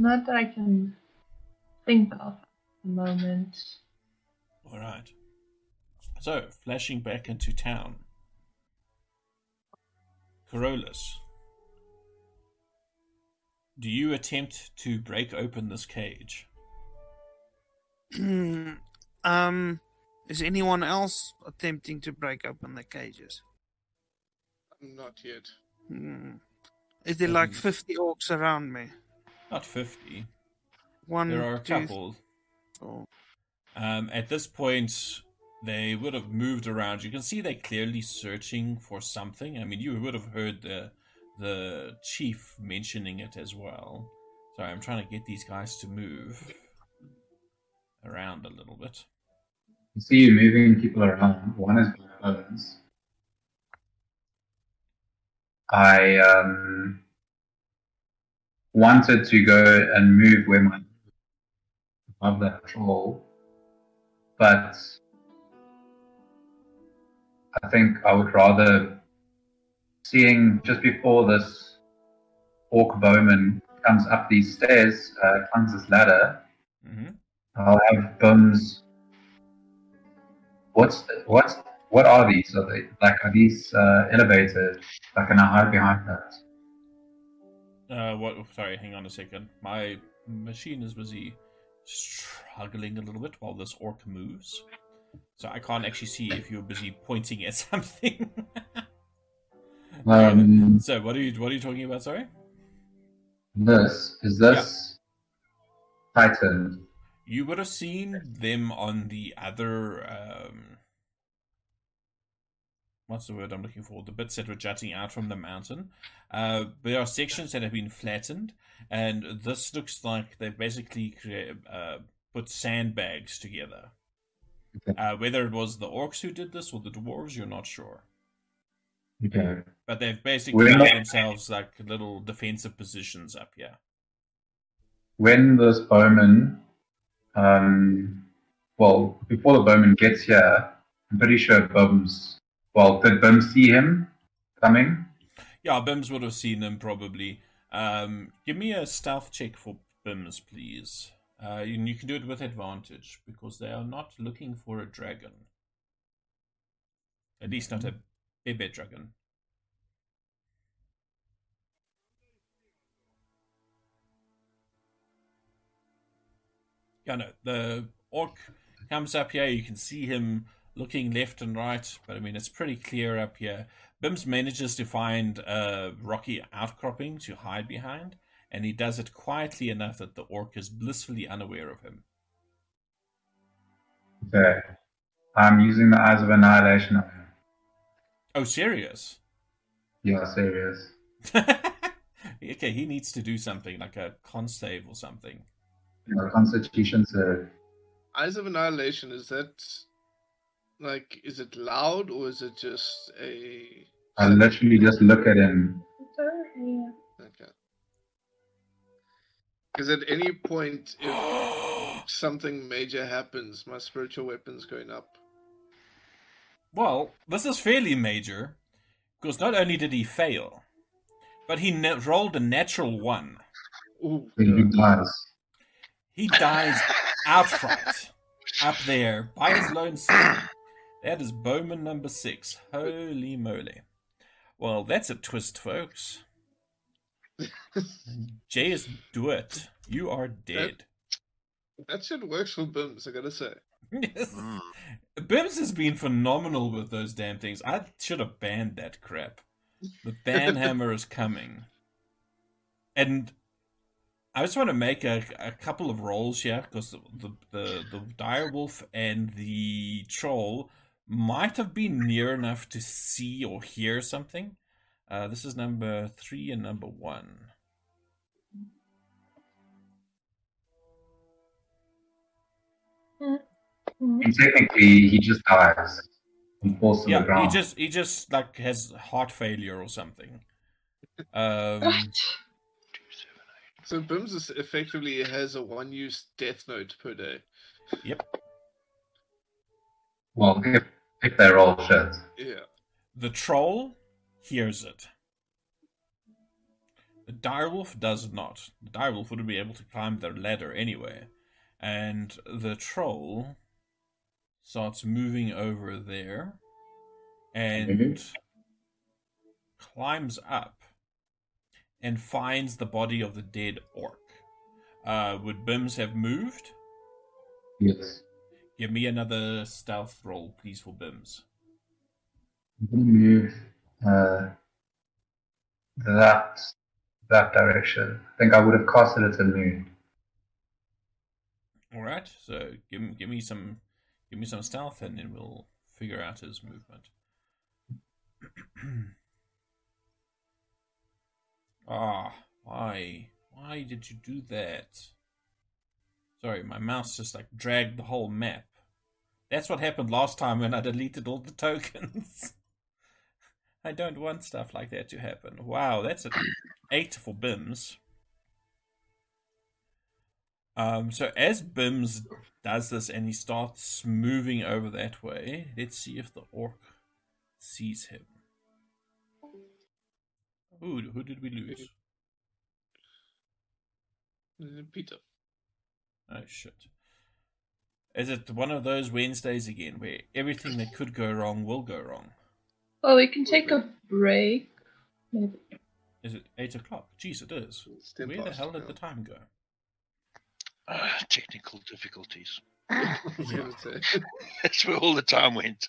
not that I can think of at the moment. All right. So, flashing back into town. Corollis, do you attempt to break open this cage? um... Is anyone else attempting to break open the cages? Not yet. Hmm. Is there um, like fifty orcs around me? Not fifty. One, there are a two, couple. Th- oh. Um, at this point, they would have moved around. You can see they're clearly searching for something. I mean, you would have heard the the chief mentioning it as well. Sorry, I'm trying to get these guys to move around a little bit. You see you moving people around. One is bones. I um, wanted to go and move where my above the troll, but I think I would rather seeing just before this orc bowman comes up these stairs, uh, climbs this ladder. Mm-hmm. I'll have Bims. What's the, what's what are these? Are they like are these uh, elevators? Like, can I hide behind that? Uh, what? Sorry, hang on a second. My machine is busy struggling a little bit while this orc moves. So I can't actually see if you're busy pointing at something. um, so what are you what are you talking about? Sorry. This is this yeah. Titan. You would have seen them on the other. Um, what's the word I'm looking for? The bits that were jutting out from the mountain. Uh, there are sections that have been flattened, and this looks like they basically crea- uh, put sandbags together. Okay. Uh, whether it was the orcs who did this or the dwarves, you're not sure. Okay. But they've basically when made themselves like little defensive positions up here. When this bowman, um, well, before the bowman gets here, I'm pretty sure Bims, well, did Bims see him coming? Yeah, Bims would have seen him probably. Um, give me a stealth check for Bims, please. Uh, and you can do it with advantage because they are not looking for a dragon. At least not a bebe dragon. Yeah, no, the orc comes up here. You can see him looking left and right, but I mean, it's pretty clear up here. Bims manages to find a rocky outcropping to hide behind. And he does it quietly enough that the orc is blissfully unaware of him. Okay. I'm using the Eyes of Annihilation on him. Oh, serious? Yeah, serious. Okay, he needs to do something, like a con save or something. No, Constitution save. Eyes of Annihilation, is that... Like, is it loud, or is it just a... I literally just look at him. Okay. Because at any point, if something major happens, my spiritual weapon's going up. Well, this is fairly major, because not only did he fail, but he ne- rolled a natural one. Ooh, he dies. He dies outright up there by his lone self. That is Bowman number six. Holy moly. Well, that's a twist, folks. Jay is do it. You are dead. That, that shit works for Bims, I gotta say. Yes. Mm. Bims has been phenomenal with those damn things. I should have banned that crap. The ban hammer is coming. And I just want to make a, a couple of rolls here, because the, the, the, the direwolf and the troll might have been near enough to see or hear something. Uh, this is number three and number one. And technically, he just dies. He falls to yeah, the ground. He just, he just like has heart failure or something. Um, so Bims is effectively has a one-use death note per day. Yep. Well, if, if they roll shit. Yeah. The troll hears it. The direwolf does not. The direwolf wouldn't be able to climb the ladder anyway. And the troll starts moving over there and mm-hmm. climbs up and finds the body of the dead orc. Uh, would Bims have moved? Yes. Give me another stealth roll, please, for Bims. Move. Uh, that that direction. I think I would have casted it at noon. All right, so give give me some Give me some stealth and then we'll figure out his movement. Ah, why? Why did you do that? Sorry, my mouse just like dragged the whole map. That's what happened last time when I deleted all the tokens. I don't want stuff like that to happen. Wow, that's an eight for Bims. Um, so as Bims does this and he starts moving over that way, let's see if the orc sees him. Who, who did we lose? Peter. Oh, shit. Is it one of those Wednesdays again where everything that could go wrong will go wrong? Well, we can take a break, maybe. Is it eight o'clock? Jeez, it is. Where the hell did the time go? Uh, technical difficulties. That's where all the time went.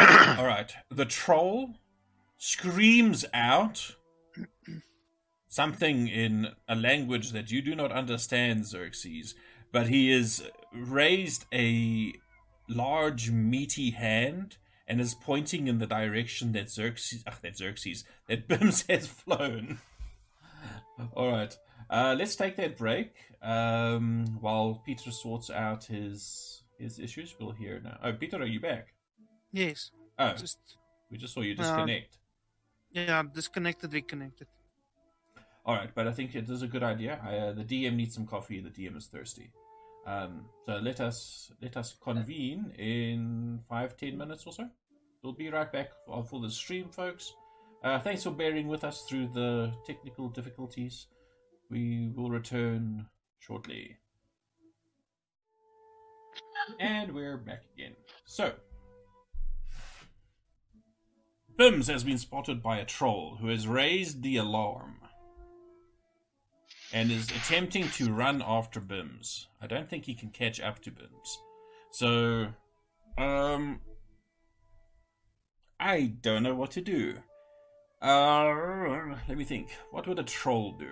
All right. The troll screams out something in a language that you do not understand, Xerxes, but he has raised a large, meaty hand and is pointing in the direction that Xerxes, ach, that Xerxes, that Bims has flown. All right. Uh, let's take that break. Um, while Peter sorts out his his issues, we'll hear now. Oh, Peter, are you back? Yes. Oh, just, we just saw you disconnect. Uh, yeah, disconnected, reconnected. All right, but I think it is a good idea. I, uh, the D M needs some coffee. The D M is thirsty. Um, so let us let us convene in five ten minutes or so. We'll be right back for the stream, folks. Uh, thanks for bearing with us through the technical difficulties. We will return shortly. And we're back again. So, Bims has been spotted by a troll who has raised the alarm and is attempting to run after Bims. I don't think he can catch up to Bims. So, um, I don't know what to do. Uh, let me think. What would a troll do?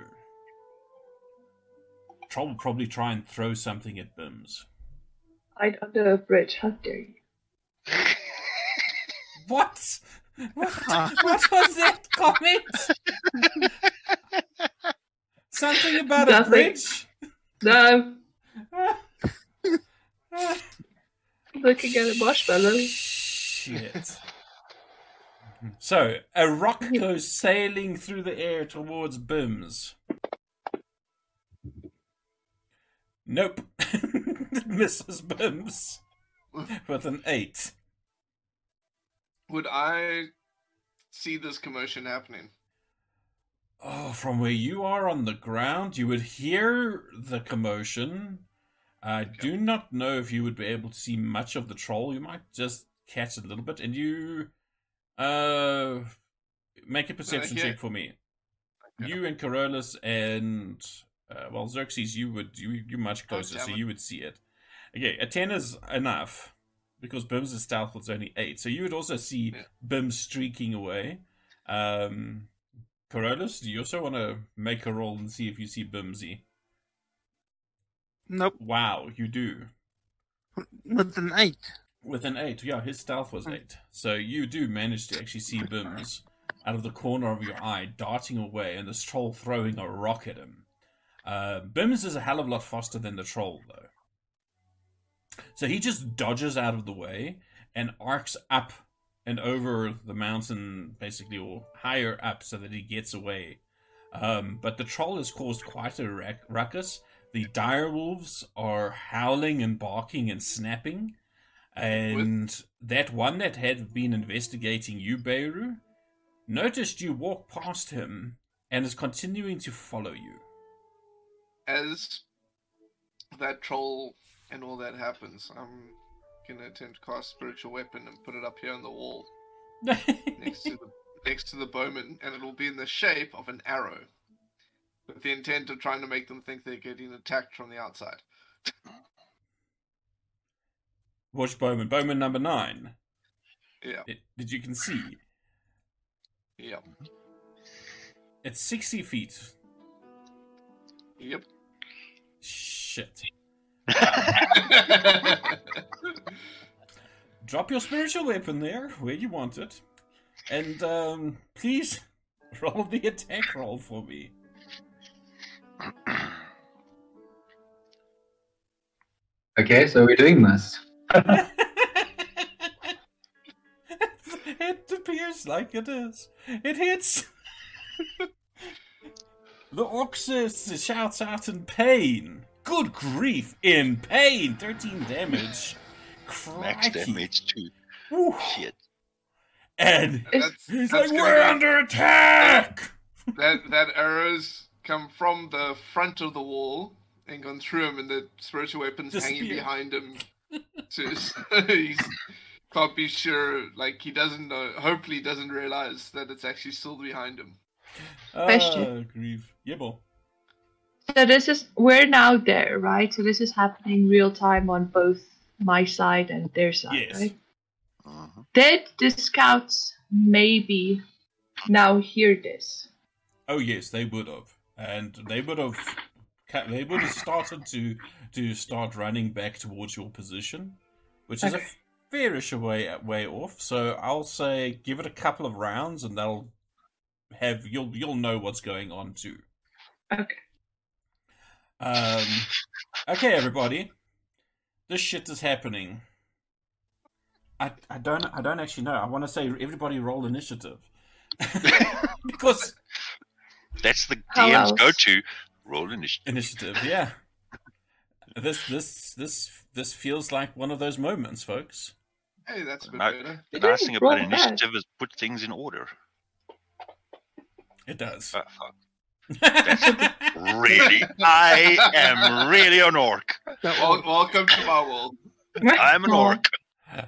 Troll will probably try and throw something at Bims. Hide under a bridge, how dare you? What? What? What was that comment? Something about Nothing. A bridge? No. Looking at a marshmallow. Shit. So, a rock goes sailing through the air towards Bims. Nope. Missus Bims with an eight. Would I see this commotion happening? Oh, from where you are on the ground, you would hear the commotion. I okay. do not know if you would be able to see much of the troll. You might just catch a little bit, and you uh, make a perception uh, yeah. check for me. Okay. You and Corollis and... Uh, well, Xerxes, you would you you're much closer, oh, so you would see it. Okay, a ten is enough because Bims' stealth was only eight, so you would also see yeah. Bims streaking away. Um, Corollis, do you also want to make a roll and see if you see Bimsy? Nope. Wow, you do. With an eight. With an eight, yeah, his stealth was eight, so you do manage to actually see Bims out of the corner of your eye, darting away, and this troll throwing a rock at him. Uh, Bims is a hell of a lot faster than the troll, though. So he just dodges out of the way and arcs up and over the mountain, basically, or higher up so that he gets away. Um, but the troll has caused quite a rac- ruckus. The direwolves are howling and barking and snapping. And With- that one that had been investigating you, Beirut, noticed you walk past him and is continuing to follow you. As that troll and all that happens, I'm going to attempt to cast Spiritual Weapon and put it up here on the wall next to the next to the bowman, and it'll be in the shape of an arrow with the intent of trying to make them think they're getting attacked from the outside. Watch bowman. Bowman number nine. Yeah. It, did you can see? Yeah. It's sixty feet. Yep. Shit. drop your spiritual weapon there, where you want it, and um, please roll the attack roll for me. Okay, so we're doing this. It appears like it is. It hits. The orc shouts out in pain. Good grief, in pain. thirteen damage. Crikey. Max damage too. Ooh. Shit. And that's, he's that's like, we're happen. Under attack! That that arrow's come from the front of the wall and gone through him, and the spiritual weapon's the hanging spear. Behind him. To, so he's can't be sure, like, he doesn't know, hopefully he doesn't realize that it's actually still behind him. Question. Uh, grief. Yeah, boy. So this is, we're now there, right? So this is happening real time on both my side and their side, yes. Right? Uh-huh. Did the scouts maybe now hear this? Oh yes, they would have, and they would have, they would have started to to start running back towards your position, which is okay. a fairish way way off. So I'll say give it a couple of rounds, and they'll have you'll you'll know what's going on too. Okay. Um. Okay, everybody, this shit is happening. I, I don't I don't actually know. I want to say everybody roll initiative. Because that's the D M's go-to. Roll initiative. Initiative, yeah. This this this this feels like one of those moments, folks. Hey, that's a bit better. The nice thing about initiative is put things in order. It does. Uh, that's really I am really an orc. Welcome to my world. I'm an orc.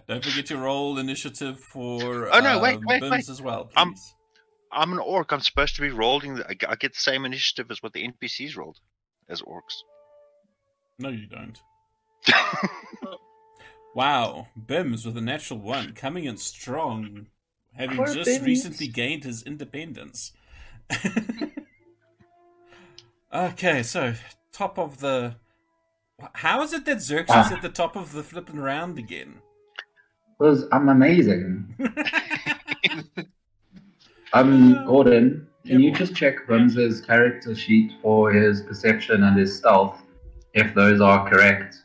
Don't forget to roll initiative for oh, no, um, wait, wait, Bims wait. As well, please. I'm, I'm an orc. I'm supposed to be rolling. The, I, I get the same initiative as what the N P Cs rolled as orcs. No, you don't. Wow. Bims with a natural one, coming in strong, having Poor just Bims. Recently gained his independence. Okay, so top of the... How is it that Xerxes ah. at the top of the flipping round again? Because I'm amazing. um, Gordon, can you just check Bims's character sheet for his perception and his stealth, if those are correct?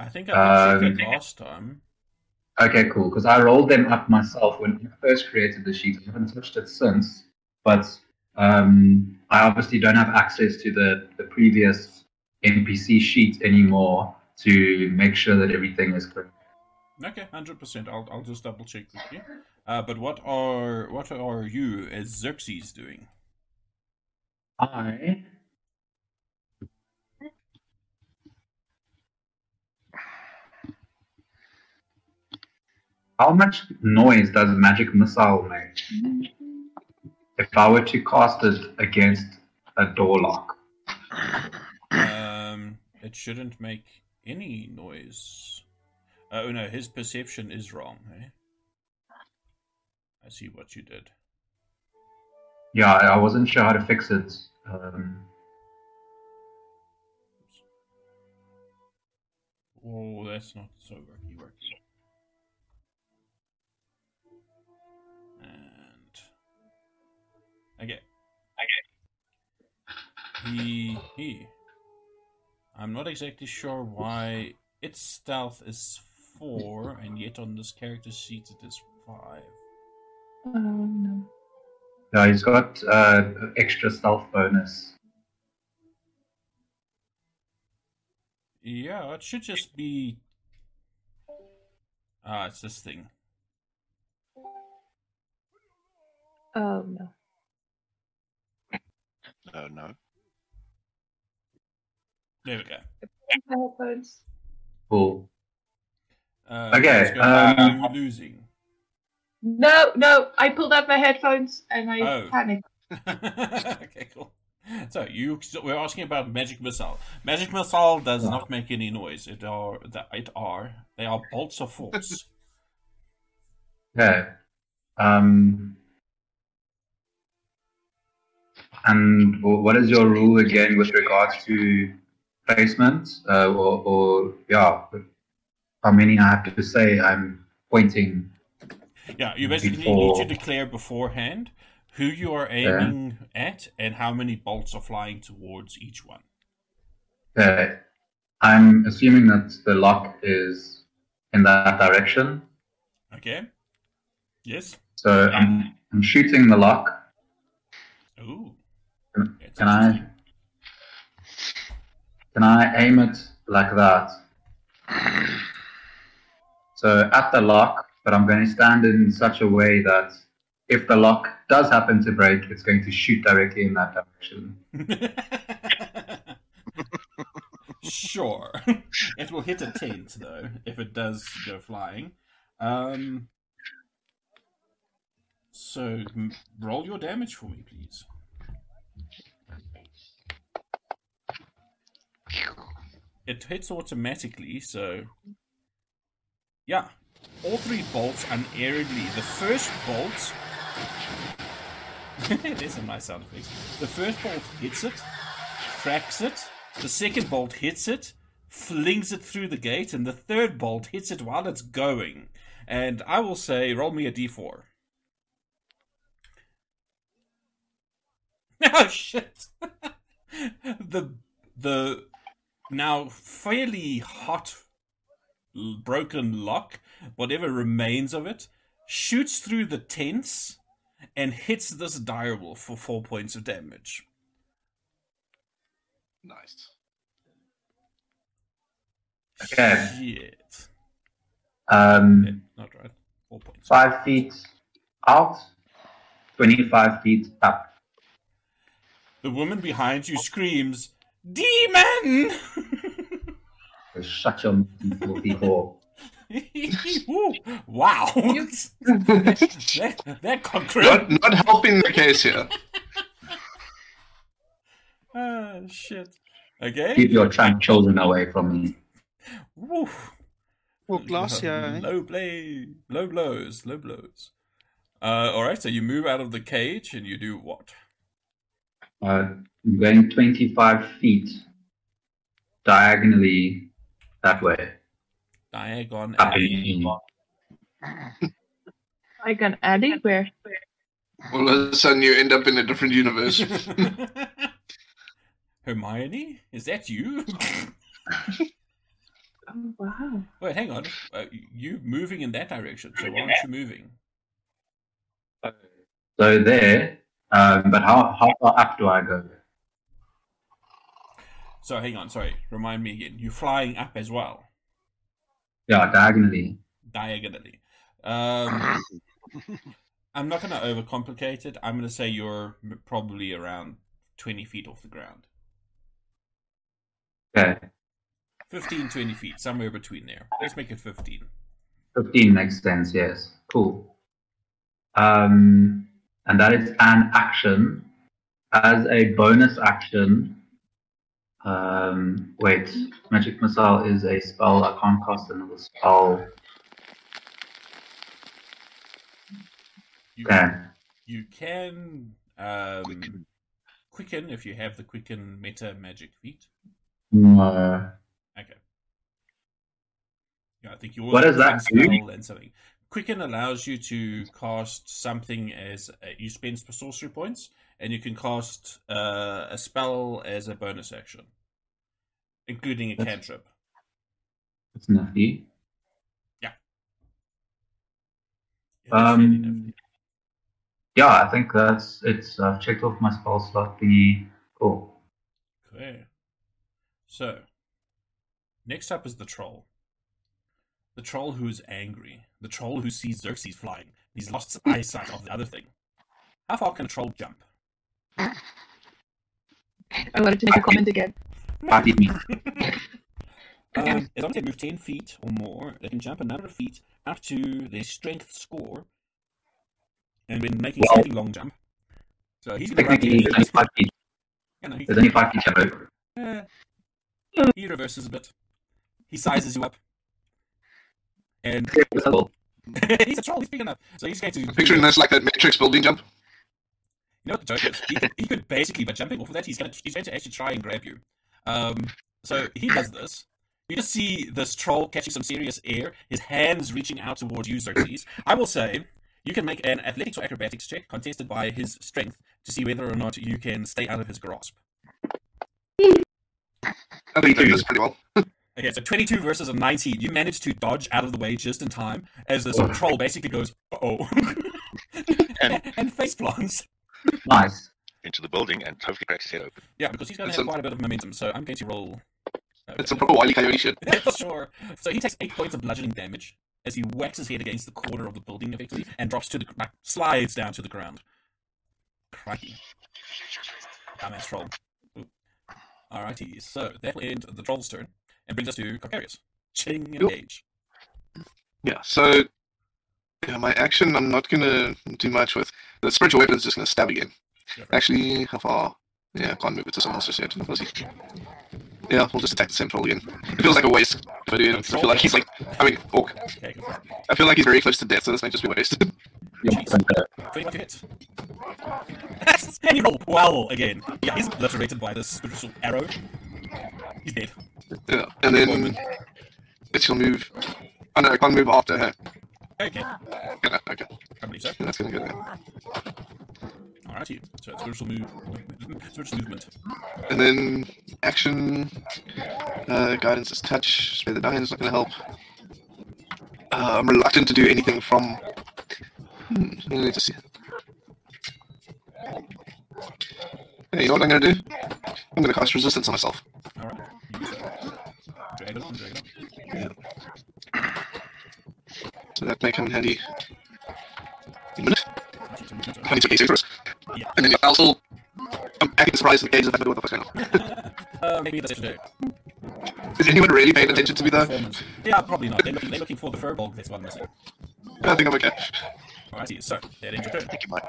I think I checked um, it last time. Okay, cool, because I rolled them up myself when I first created the sheet. I haven't touched it since, but um, I obviously don't have access to the, the previous N P C sheet anymore to make sure that everything is correct. Okay, one hundred percent. I'll I'll just double check with you. Uh, but what are what are you as Xerxes doing? I How much noise does a magic missile make? If I were to cast it against a door lock, um, it shouldn't make any noise. Oh no, his perception is wrong. Eh? I see what you did. Yeah, I wasn't sure how to fix it. Um... Oh, that's not so worky worky. And okay, okay. He he. I'm not exactly sure why its stealth is. Four, and yet on this character sheet it is five. Oh no! No, he's got uh, extra stealth bonus. Yeah, it should just be. Ah, it's this thing. Oh no! Oh no! There we go. Cool. Uh, okay. Um, I'm losing. No, no. I pulled out my headphones and I oh. panicked. Okay, cool. So you we're asking about magic missile. Magic missile does not make any noise. It are it are they are bolts of force. Okay. Um. And what is your rule again with regards to placement? Uh, or, or yeah. How many I have to say I'm pointing. Yeah, you basically before... need to declare beforehand who you are aiming uh, at and how many bolts are flying towards each one. Okay. I'm assuming that the lock is in that direction. Okay. Yes. So yeah. I'm I'm shooting the lock. Ooh. Can, can I can I aim it like that? So at the lock, but I'm going to stand in such a way that if the lock does happen to break, it's going to shoot directly in that direction. Sure. It will hit a tent, though, if it does go flying. Um, so roll your damage for me, please. It hits automatically, so... Yeah. All three bolts unerringly. The first bolt... There's a nice sound effect. The first bolt hits it, cracks it. The second bolt hits it, flings it through the gate. And the third bolt hits it while it's going. And I will say, roll me a d four. Oh, shit! the the now fairly hot... broken lock, whatever remains of it, shoots through the tents and hits this direwolf for four points of damage. Nice. Okay. Shit. Um, okay, not right. Four points. Five feet out, twenty-five feet up. The woman behind you screams, "Demon!" Shut your people. Wow. that, that concrete. Not, not helping the case here. Oh, shit. Okay. Keep your child children away from me. Woof. Well, glass, yeah. Low, play, low blows. Low blows. Uh, all right, so you move out of the cage and you do what? Uh, I'm going twenty-five feet diagonally. That way. Diagon Alley. Diagon Alley? Where? All of a sudden you end up in a different universe. Hermione? Is that you? Oh, wow. Wait, hang on. Uh, you moving in that direction, so why aren't you moving? So there, um, but how, how far up do I go? So hang on, sorry, remind me again. You're flying up as well. Yeah, diagonally. Diagonally. Um, I'm not going to overcomplicate it. I'm going to say you're probably around twenty feet off the ground. Okay. fifteen, twenty feet, somewhere between there. Let's make it fifteen. fifteen makes sense, yes. Cool. Um, and that is an action. As a bonus action... Um, wait, Magic Missile is a spell. I can't cast another spell. You okay. can, you can um, quicken. quicken if you have the Quicken meta magic feat. No. Okay. Yeah, I think you will. What does that do? And something. Quicken allows you to cast something as uh, you spend sorcery points. And you can cast uh, a spell as a bonus action, including a that's, cantrip. That's nifty. Yeah. Yeah, um, really yeah, I think that's it's. I've checked off my spell slot thingy. Cool. Okay. So, next up is the troll. The troll who is angry. The troll who sees Xerxes flying. He's lost his eyesight of the other thing. How far can a troll jump? I wanted to make a comment again. um, as long as they move ten feet or more, they can jump another feet up to their strength score. And when making well, a long jump, so he's going to there's only five feet. You know, there's only five feet jump over. Uh, he reverses a bit. He sizes you up. And he's a troll. He's big enough, so he's going to. I'm picturing this like that Matrix building jump. You know what the joke is? He could, he could basically, by jumping off of that, he's going to, he's going to actually try and grab you. Um, so he does this, You just see this troll catching some serious air, his hands reaching out towards you, Xerxes. I will say, you can make an athletics or acrobatics check contested by his strength to see whether or not you can stay out of his grasp. I think you do this pretty well. Okay, so twenty-two versus a nineteen. You manage to dodge out of the way just in time as this oh. troll basically goes, uh-oh, and, and face plants. Nice. Into the building and hopefully cracks his head open. Yeah, because he's going to have quite a bit of momentum, so I'm going to roll. Okay. It's a proper Wile E. Coyote shit. For sure. So he takes eight points of bludgeoning damage as he whacks his head against the corner of the building effectively and drops to the like, slides down to the ground. Crikey. Dumbass troll. Ooh. Alrighty, so that will end the troll's turn and brings us to Cocarius. Ching engage. Yeah, so yeah, my action I'm not gonna do much with. The spiritual weapon is just gonna stab again. Yeah, right. Actually, how far? Yeah, I can't move it to someone else's yet. Yeah, we'll just attack the same troll again. It feels like a waste, but yeah, I feel like he's like, I mean, orc. I feel like he's very close to death, so this might just be a waste. And you roll well again. Yeah, he's obliterated by this spiritual arrow. He's dead. Yeah, and then it shall move. Oh no, I can't move after her. Okay. Yeah, okay. I believe so. Yeah, that's gonna go there. Alrighty, so it's spiritual move, spiritual movement. And then action, uh, guidance is touch, spare the dying is not going to help. Uh, I'm reluctant to do anything from... Hmm, I'm going to need to see. Hey, you know what I'm going to do? I'm going to cast resistance on myself. Alright, drag it on, drag it on. Yeah. So that may come in handy. In a minute. I need to case it. Yeah. And then I'll still... I'm acting surprised in the case if I don't know what the fuck's going on. uh, maybe that's it. Is anyone really paying attention to me though? Yeah, probably not. They're looking, they're looking for the furball that's one missing. I think I'm okay. Oh, I see. So, that ends your turn. I think you might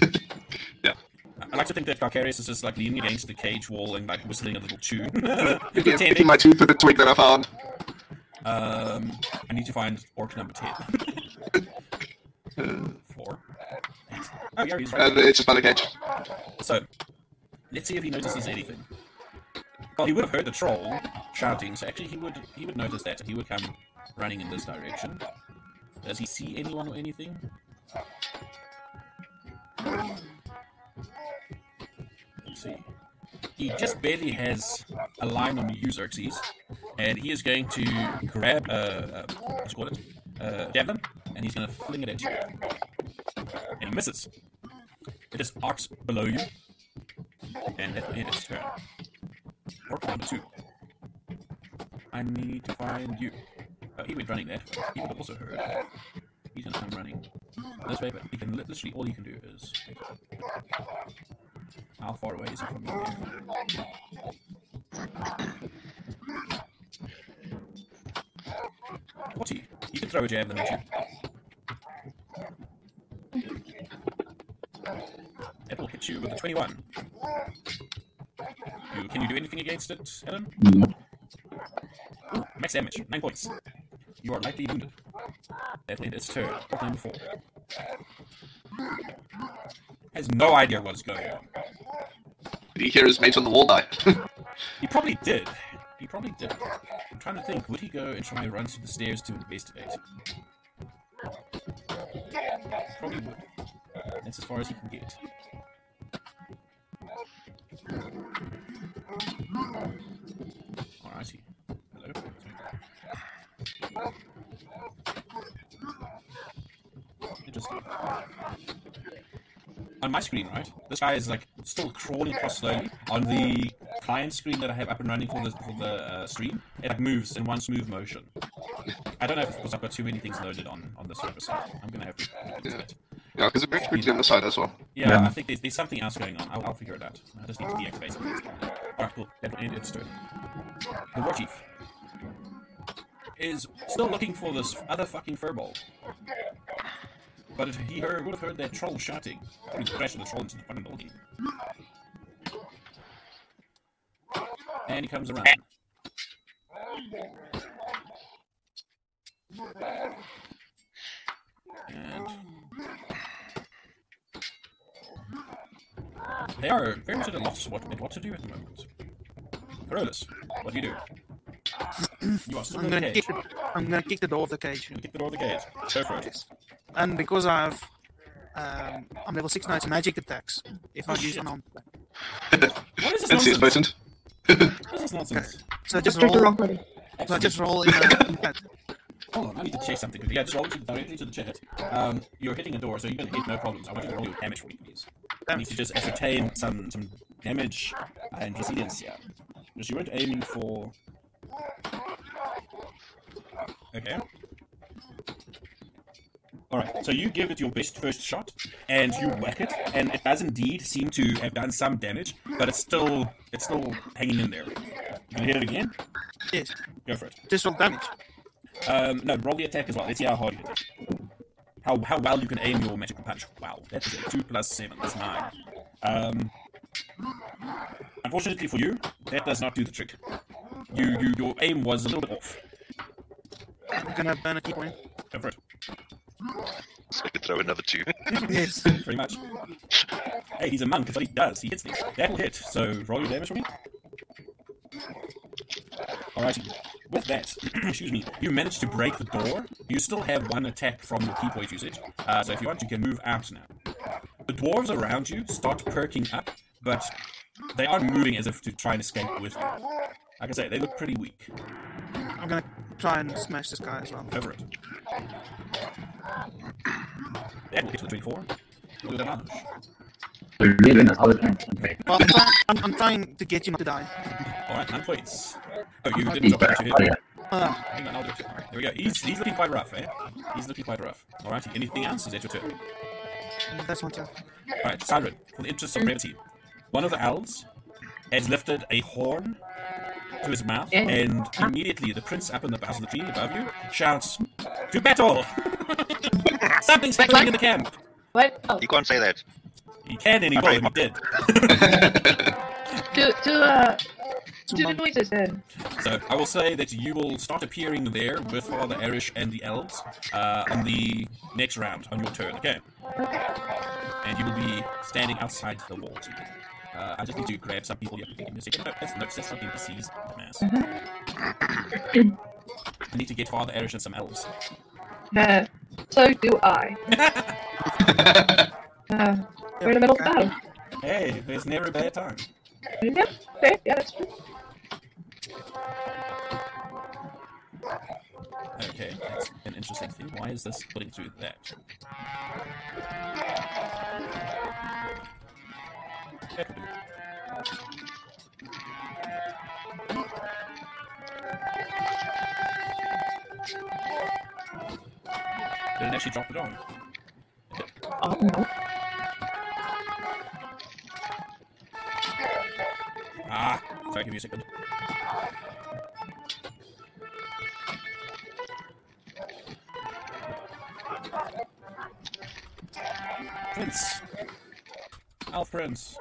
be. Yeah. I like to think that Cocarius is just like leaning against the cage wall and like whistling a little tune. Yeah, picking my tooth with a twig that I found. Um, I need to find orc number ten. Uh, Four. Eight. Oh, yeah, he's right. Uh, it's just by the cage. So, let's see if he notices anything. Well, he would have heard the troll shouting, so actually he would he would notice that, and he would come running in this direction. Does he see anyone or anything? Let's see. He just barely has a line on you, Xerxes, and he is going to grab a... Uh, uh, what's it called? Uh, javelin, and he's going to fling it at you. And he misses. It just arcs below you. And that will end its turn. Orc number two. I need to find you. Oh, he went running there. He would have also heard. He's going to come running this way, but he can literally all he can do is... How far away is he from you? forty. You can throw a javelin at you. That will hit you with a twenty-one. You, can you do anything against it, Helen? No. Ooh, max damage, nine points. You are lightly wounded. That will end its turn. Orc number four. Has no idea what's going on. Did he hear his mates on the wall die? He probably did. He probably did. I'm trying to think, would he go and try to run to the stairs to investigate? Probably would. That's as far as he can get. Alrighty. Hello. Interesting. On my screen, right? This guy is like still crawling across slowly. On the client screen that I have up and running for the for the uh, stream, it like, moves in one smooth motion. I don't know if it's because I've got too many things loaded on on the server side. I'm gonna have to look into that. Yeah, because it moves quickly on the side as well. Yeah, yeah. I think there's, there's something else going on. I'll, I'll figure it out. I just need to deactivate something. Alright, cool. That will end its turn. The war chief is still looking for this other fucking furball. But if he heard, would have heard that troll shouting. Probably crashed the troll into the fucking building. And he comes around. And... They are very much at a loss what, what to do at the moment. Corollis, what do you do? You are still I'm in the cage. Kick, I'm going to kick the door of the cage. Kick the door of the cage. Go for it. And because I've... Um, I'm level six now, it's magic attacks. If I use an arm. What is this nonsense? It's potent. What is this nonsense? Okay. So I just roll... So I just roll in the... Hold on, I need to check something. Yeah, just roll directly to the chest. Um, you're hitting a door, so you're going to hit no problems. I want you to roll your damage for me, please. You need to just ascertain some, some damage and resilience here. Because you weren't aiming for... Okay. Alright, so you give it your best first shot, and you whack it, and it does indeed seem to have done some damage, but it's still it's still hanging in there. You can hit it again? Yes. Go for it. Just roll damage. Um, no, roll the attack as well. Let's see how hard you hit it. How, how well you can aim your magical punch. Wow, that's it. two plus seven, that's nine. Um, unfortunately for you, that does not do the trick. You, you Your aim was a little bit off. I'm gonna burn a key point. Go for it. So I could throw another two. Yes. Pretty much. Hey, he's a monk, that's what he does. He hits these. That will hit, so roll your damage for me. Alrighty. With that, excuse me, you managed to break the door. You still have one attack from your key point usage. Uh, so if you want, you can move out now. The dwarves around you start perking up, but they aren't moving as if to try and escape with you. Like I say, they look pretty weak. I'm gonna try and smash this guy as well. Over it. That will hit with twenty-four. You'll do damage. Well, I'm, trying, I'm, I'm trying to get you not to die. Alright, nine points. Oh, you didn't drop that, you hit. Uh, Hang on, I'll do it. All right, there we go. He's, he's looking quite rough, eh? He's looking quite rough. Alright, anything else? Is that your turn? That's one turn. Alright, Siren, for the interest of brevity. One of the elves has lifted a horn to his mouth, and immediately the prince up in the boughs of the tree above you shouts, "To battle!" Something's happening in the camp! What? Oh. You can't say that. He can and he will, and he did. to, to, uh... To the noises then. So, I will say that you will start appearing there with Father Arish and the elves uh, on the next round, on your turn, okay? Okay. And you will be standing outside the walls. Uh, I just need to grab some people here. Give me a second. No, that's, no, that's something to seize the mass. Mm-hmm. I need to get Father Arish and some elves. Uh, so do I. uh, we're in the middle of the battle. Hey, there's never a bad time. Yeah, yeah, that's true. Okay, that's an interesting thing. Why is this putting through that? Didn't actually drop it on. Oh no. Ah, sorry, give me a second. Prince. Elf Prince.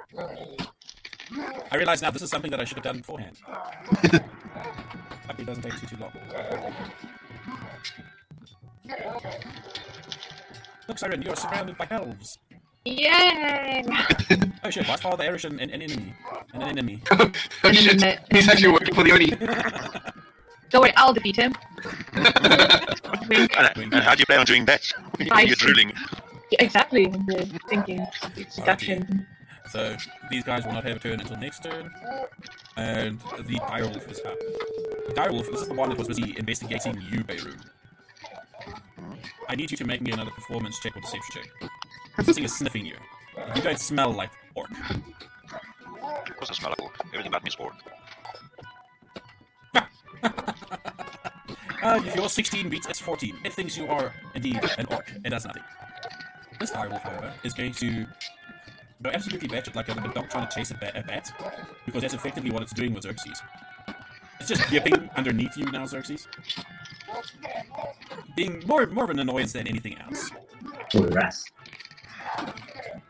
I realize now this is something that I should have done beforehand. Hope it doesn't take too, too long. Look, Siren, you are surrounded by elves. Yay! Oh shit, why is Father Arish an, an, an enemy? An enemy. Oh, oh shit, he's actually working for the Oni. Don't worry, I'll defeat him. And how do you plan on doing that? You're drooling. Exactly, we're thinking deduction. So, these guys will not have a turn until next turn. And the direwolf is up. The direwolf, this is the one that was busy investigating you, Beirut. I need you to make me another performance check or deception check. This thing is sniffing you. You don't smell like orc. It doesn't smell like orc. Everything about me is orc. uh, if your sixteen beats, it's fourteen. It thinks you are indeed an orc. It does nothing. This direwolf, however, is going to go absolutely batshit like a, a dog trying to chase a, ba a bat, because that's effectively what it's doing with Xerxes. It's just yipping underneath you now, Xerxes. Being more more of an annoyance than anything else.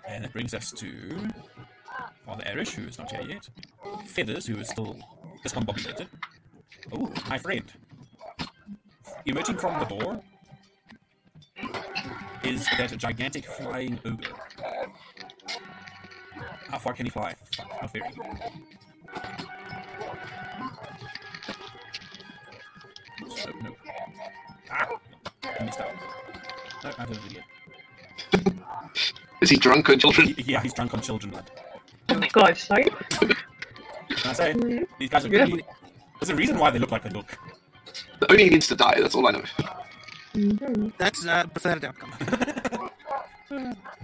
And it brings us to Father Arish, who is not here yet. Feathers, who is still discombobulated. Oh, my friend. Emerging from the door is that a gigantic flying ogre. How far can he fly? Fuck, not very. I don't know yet. Is he drunk on children? He, yeah, he's drunk on children, lad. Oh my god, sorry. I say, these guys are really... Yeah. There's a reason why they look like they look. The Oni needs to die, that's all I know. Mm-hmm. That's a uh, preferred outcome.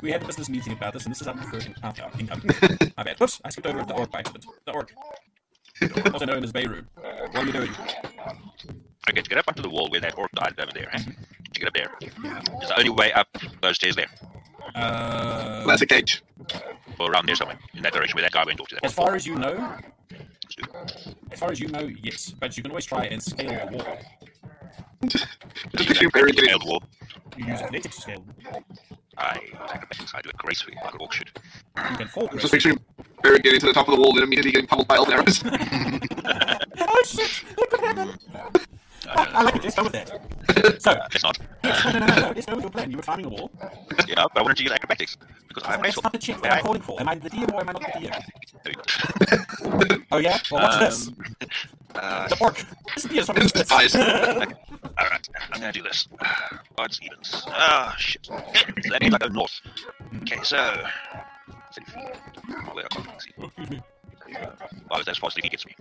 We had a business meeting about this, and this is our preferred outcome. I bet. Whoops, I skipped over the orc by accident. The orc. Also known as Beirut. What are you doing? Okay, to get up onto the wall where that orc died over there, eh? To get up there. It's the only way up those stairs there. Uh, well, that's a cage. Or around there somewhere, in that direction where that guy went off to. That as far as you know? As far as you know, yes. But you can always try and scale the wall. Just because you're very good at the wall. You use athletics to scale the wall. I acrobatics, I do it gracefully, like an orc should. You can fall gracefully. Just make sure you're very good into the top of the wall, then immediately getting pummeled by elf arrows. Oh shit! That could happen! I, I, I like it, let's go with that. So, let's not. Yes, no, no, no, no, no, let's go with your plan. You were climbing a wall. Yeah, but I wanted to use acrobatics. Because so I'm that's not the check that I'm calling for. Am I the D M or am I not the D M? Oh yeah? Well, what's um, this? Uh, the orc. Disappears from his fist. Alright, I'm gonna do this. Odds, evens. Ah, oh, shit. So that means I go north. Okay, so... Oh, wait, I can't see. Oh, that's possibly he gets me.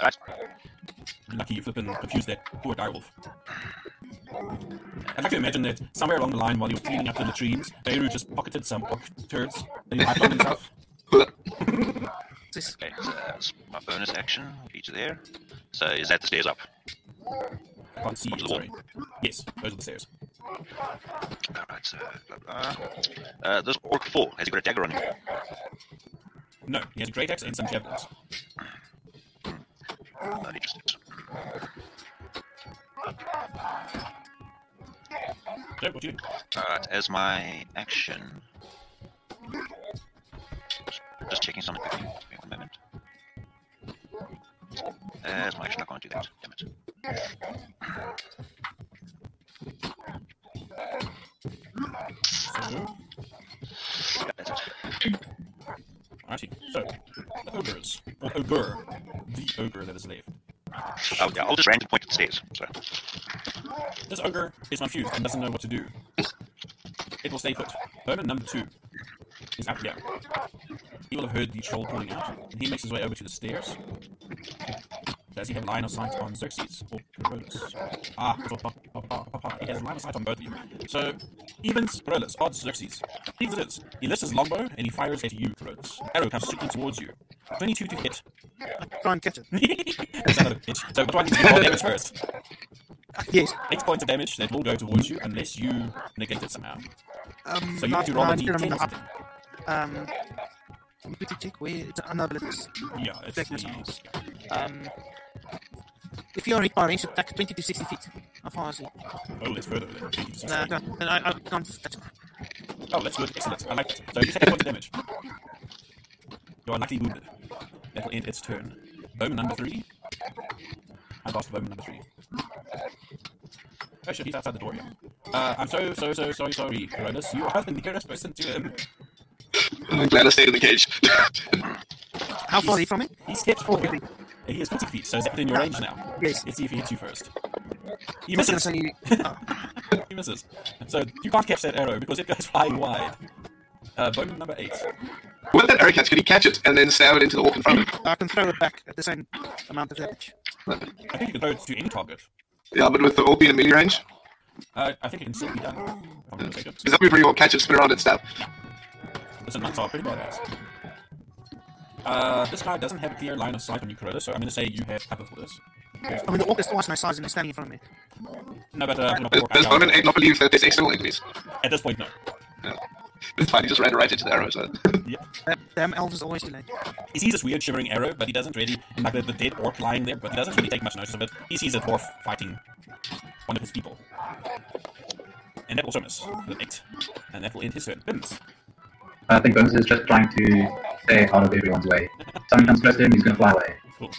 Alright. Lucky you flippin' confused that poor direwolf. I'd like to imagine that somewhere along the line while he was cleaning up the latrines, Beirut just pocketed some orc turds that he wiped on himself. Okay, so that's my bonus action. Feature there. So is that the stairs up? I can't see you, sorry. Yes, those are the stairs. Alright, so... Blah, blah. Uh, this orc four, has he got a dagger on him? No, he has a great axe and some javelins. Not interesting. So, what do you do? Alright, as my action... Just checking something quickly. Give me one moment. As my action, I can't do that. Damn it. So... Yeah, that's it. Alrighty, so, the ogres, or ogre, the ogre that is left. Oh, yeah, I'll just randomly point at the stairs, so. This ogre is confused and doesn't know what to do. It will stay put. Vermin number two is up here. He will have heard the troll calling out, and he makes his way over to the stairs. Does he have line of sight on Xerxes or Corollis? Ah, he has line of sight on both of you. So, evens, Corollis, odds, Xerxes. Evens it is. He lifts his longbow and he fires at you, Corollis. Arrow comes shooting towards you. twenty-two to hit. Try and catch it. Son of a bitch. So, what do I need to do? More damage first. Yes. Eight points of damage that will go towards you unless you negate it somehow. Um, so, you have to roll a d ten or something. Um. We need to check where it's another list. Yeah, it's the... Um, if you're requiring, you should attack twenty to sixty feet. How far is it? Oh, it's further than twenty to sixty. No, no, no, I, I can't touch it. Oh, that's good. Excellent. I like it. So you take one damage. You are likely wounded. That will end its turn. Bowman number three. I lost Bowman number three. Oh shit, he's outside the door here. Uh, I'm so, so, so, sorry, sorry, Corollis. You are the nearest person to him. I'm glad I stayed in the cage. How far is he from it? He steps forward. He is fifty feet, so is that within your range now? Yes. Let's see if he hits you first. He misses. Say... Oh. He misses. So you can't catch that arrow because it goes flying wide. Uh, Bowman number eight. With that arrow catch, could he catch it and then stab it into the orc in front of him? I can throw it back at the same amount of damage. I think you can throw it to any target. Yeah, but with the orc in melee range? Uh, I think it can still be done. Because yeah. That would be pretty well. Catch it, spin around, and stab. Listen, that's all pretty badass. Uh, this guy doesn't have a clear line of sight on you, Corollis, so I'm gonna say you have cover for this. I mean, the orc is twice my size and he's standing in front of me. No, but uh, does, does Bowman eight not believe that there's external enemies? At this point, no. No. It's fine, he just ran right into the arrow, so... Yeah. That damn elf is always delayed. He sees this weird shivering arrow, but he doesn't really... Like, the, the dead orc lying there, but he doesn't really take much notice of it. He sees a dwarf fighting one of his people. And that will miss the eight. And that will end his turn. Bims. I think Bims is just trying to stay out of everyone's way. Someone comes close to him, he's going to fly away. Cool.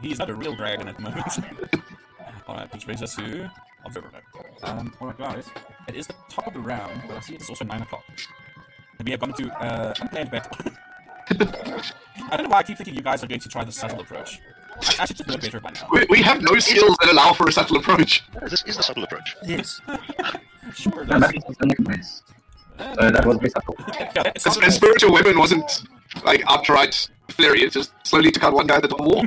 He's not a real dragon at the moment. Alright, which brings us to... Observer mode. Um, alright guys, it is the top of the round, but I see it's also nine o'clock. And we have gone to, uh, unplanned battle. I don't know why I keep thinking you guys are going to try the subtle approach. I, I should just know better by now. We, we have no skills that allow for a subtle approach. This is the subtle approach. Yes. Sure, no, that was place. Uh, that was based on yeah. A spiritual weapon wasn't like outright flurry, it just slowly took out one guy at the wall.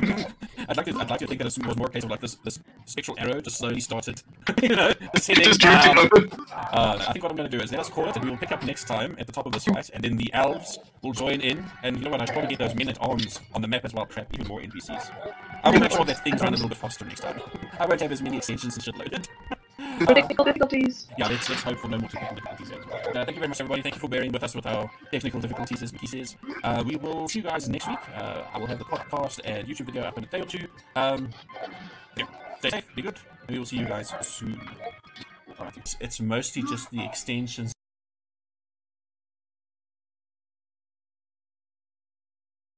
I'd like to I'd like to think that it was more a case of like this this spectral arrow just slowly started. You know, this heading, just um, it open. Uh, I think what I'm gonna do is let us call it and we'll pick up next time at the top of this fight, and then the elves will join in, and you know what, I should probably get those men at arms on the map as well, trap even more N P Cs. I will make sure that things run a little bit faster next time. I won't have as many extensions and shit loaded. No uh, technical difficulties. Yeah, let's, let's hope for no more technical difficulties as well. Uh, thank you very much, everybody. Thank you for bearing with us with our technical difficulties, as Mickey says. Uh, we will see you guys next week. Uh, I will have the podcast and YouTube video up in a day or two. Um, yeah, stay safe, be good, and we will see you guys soon. All right, it's, it's mostly just the extensions.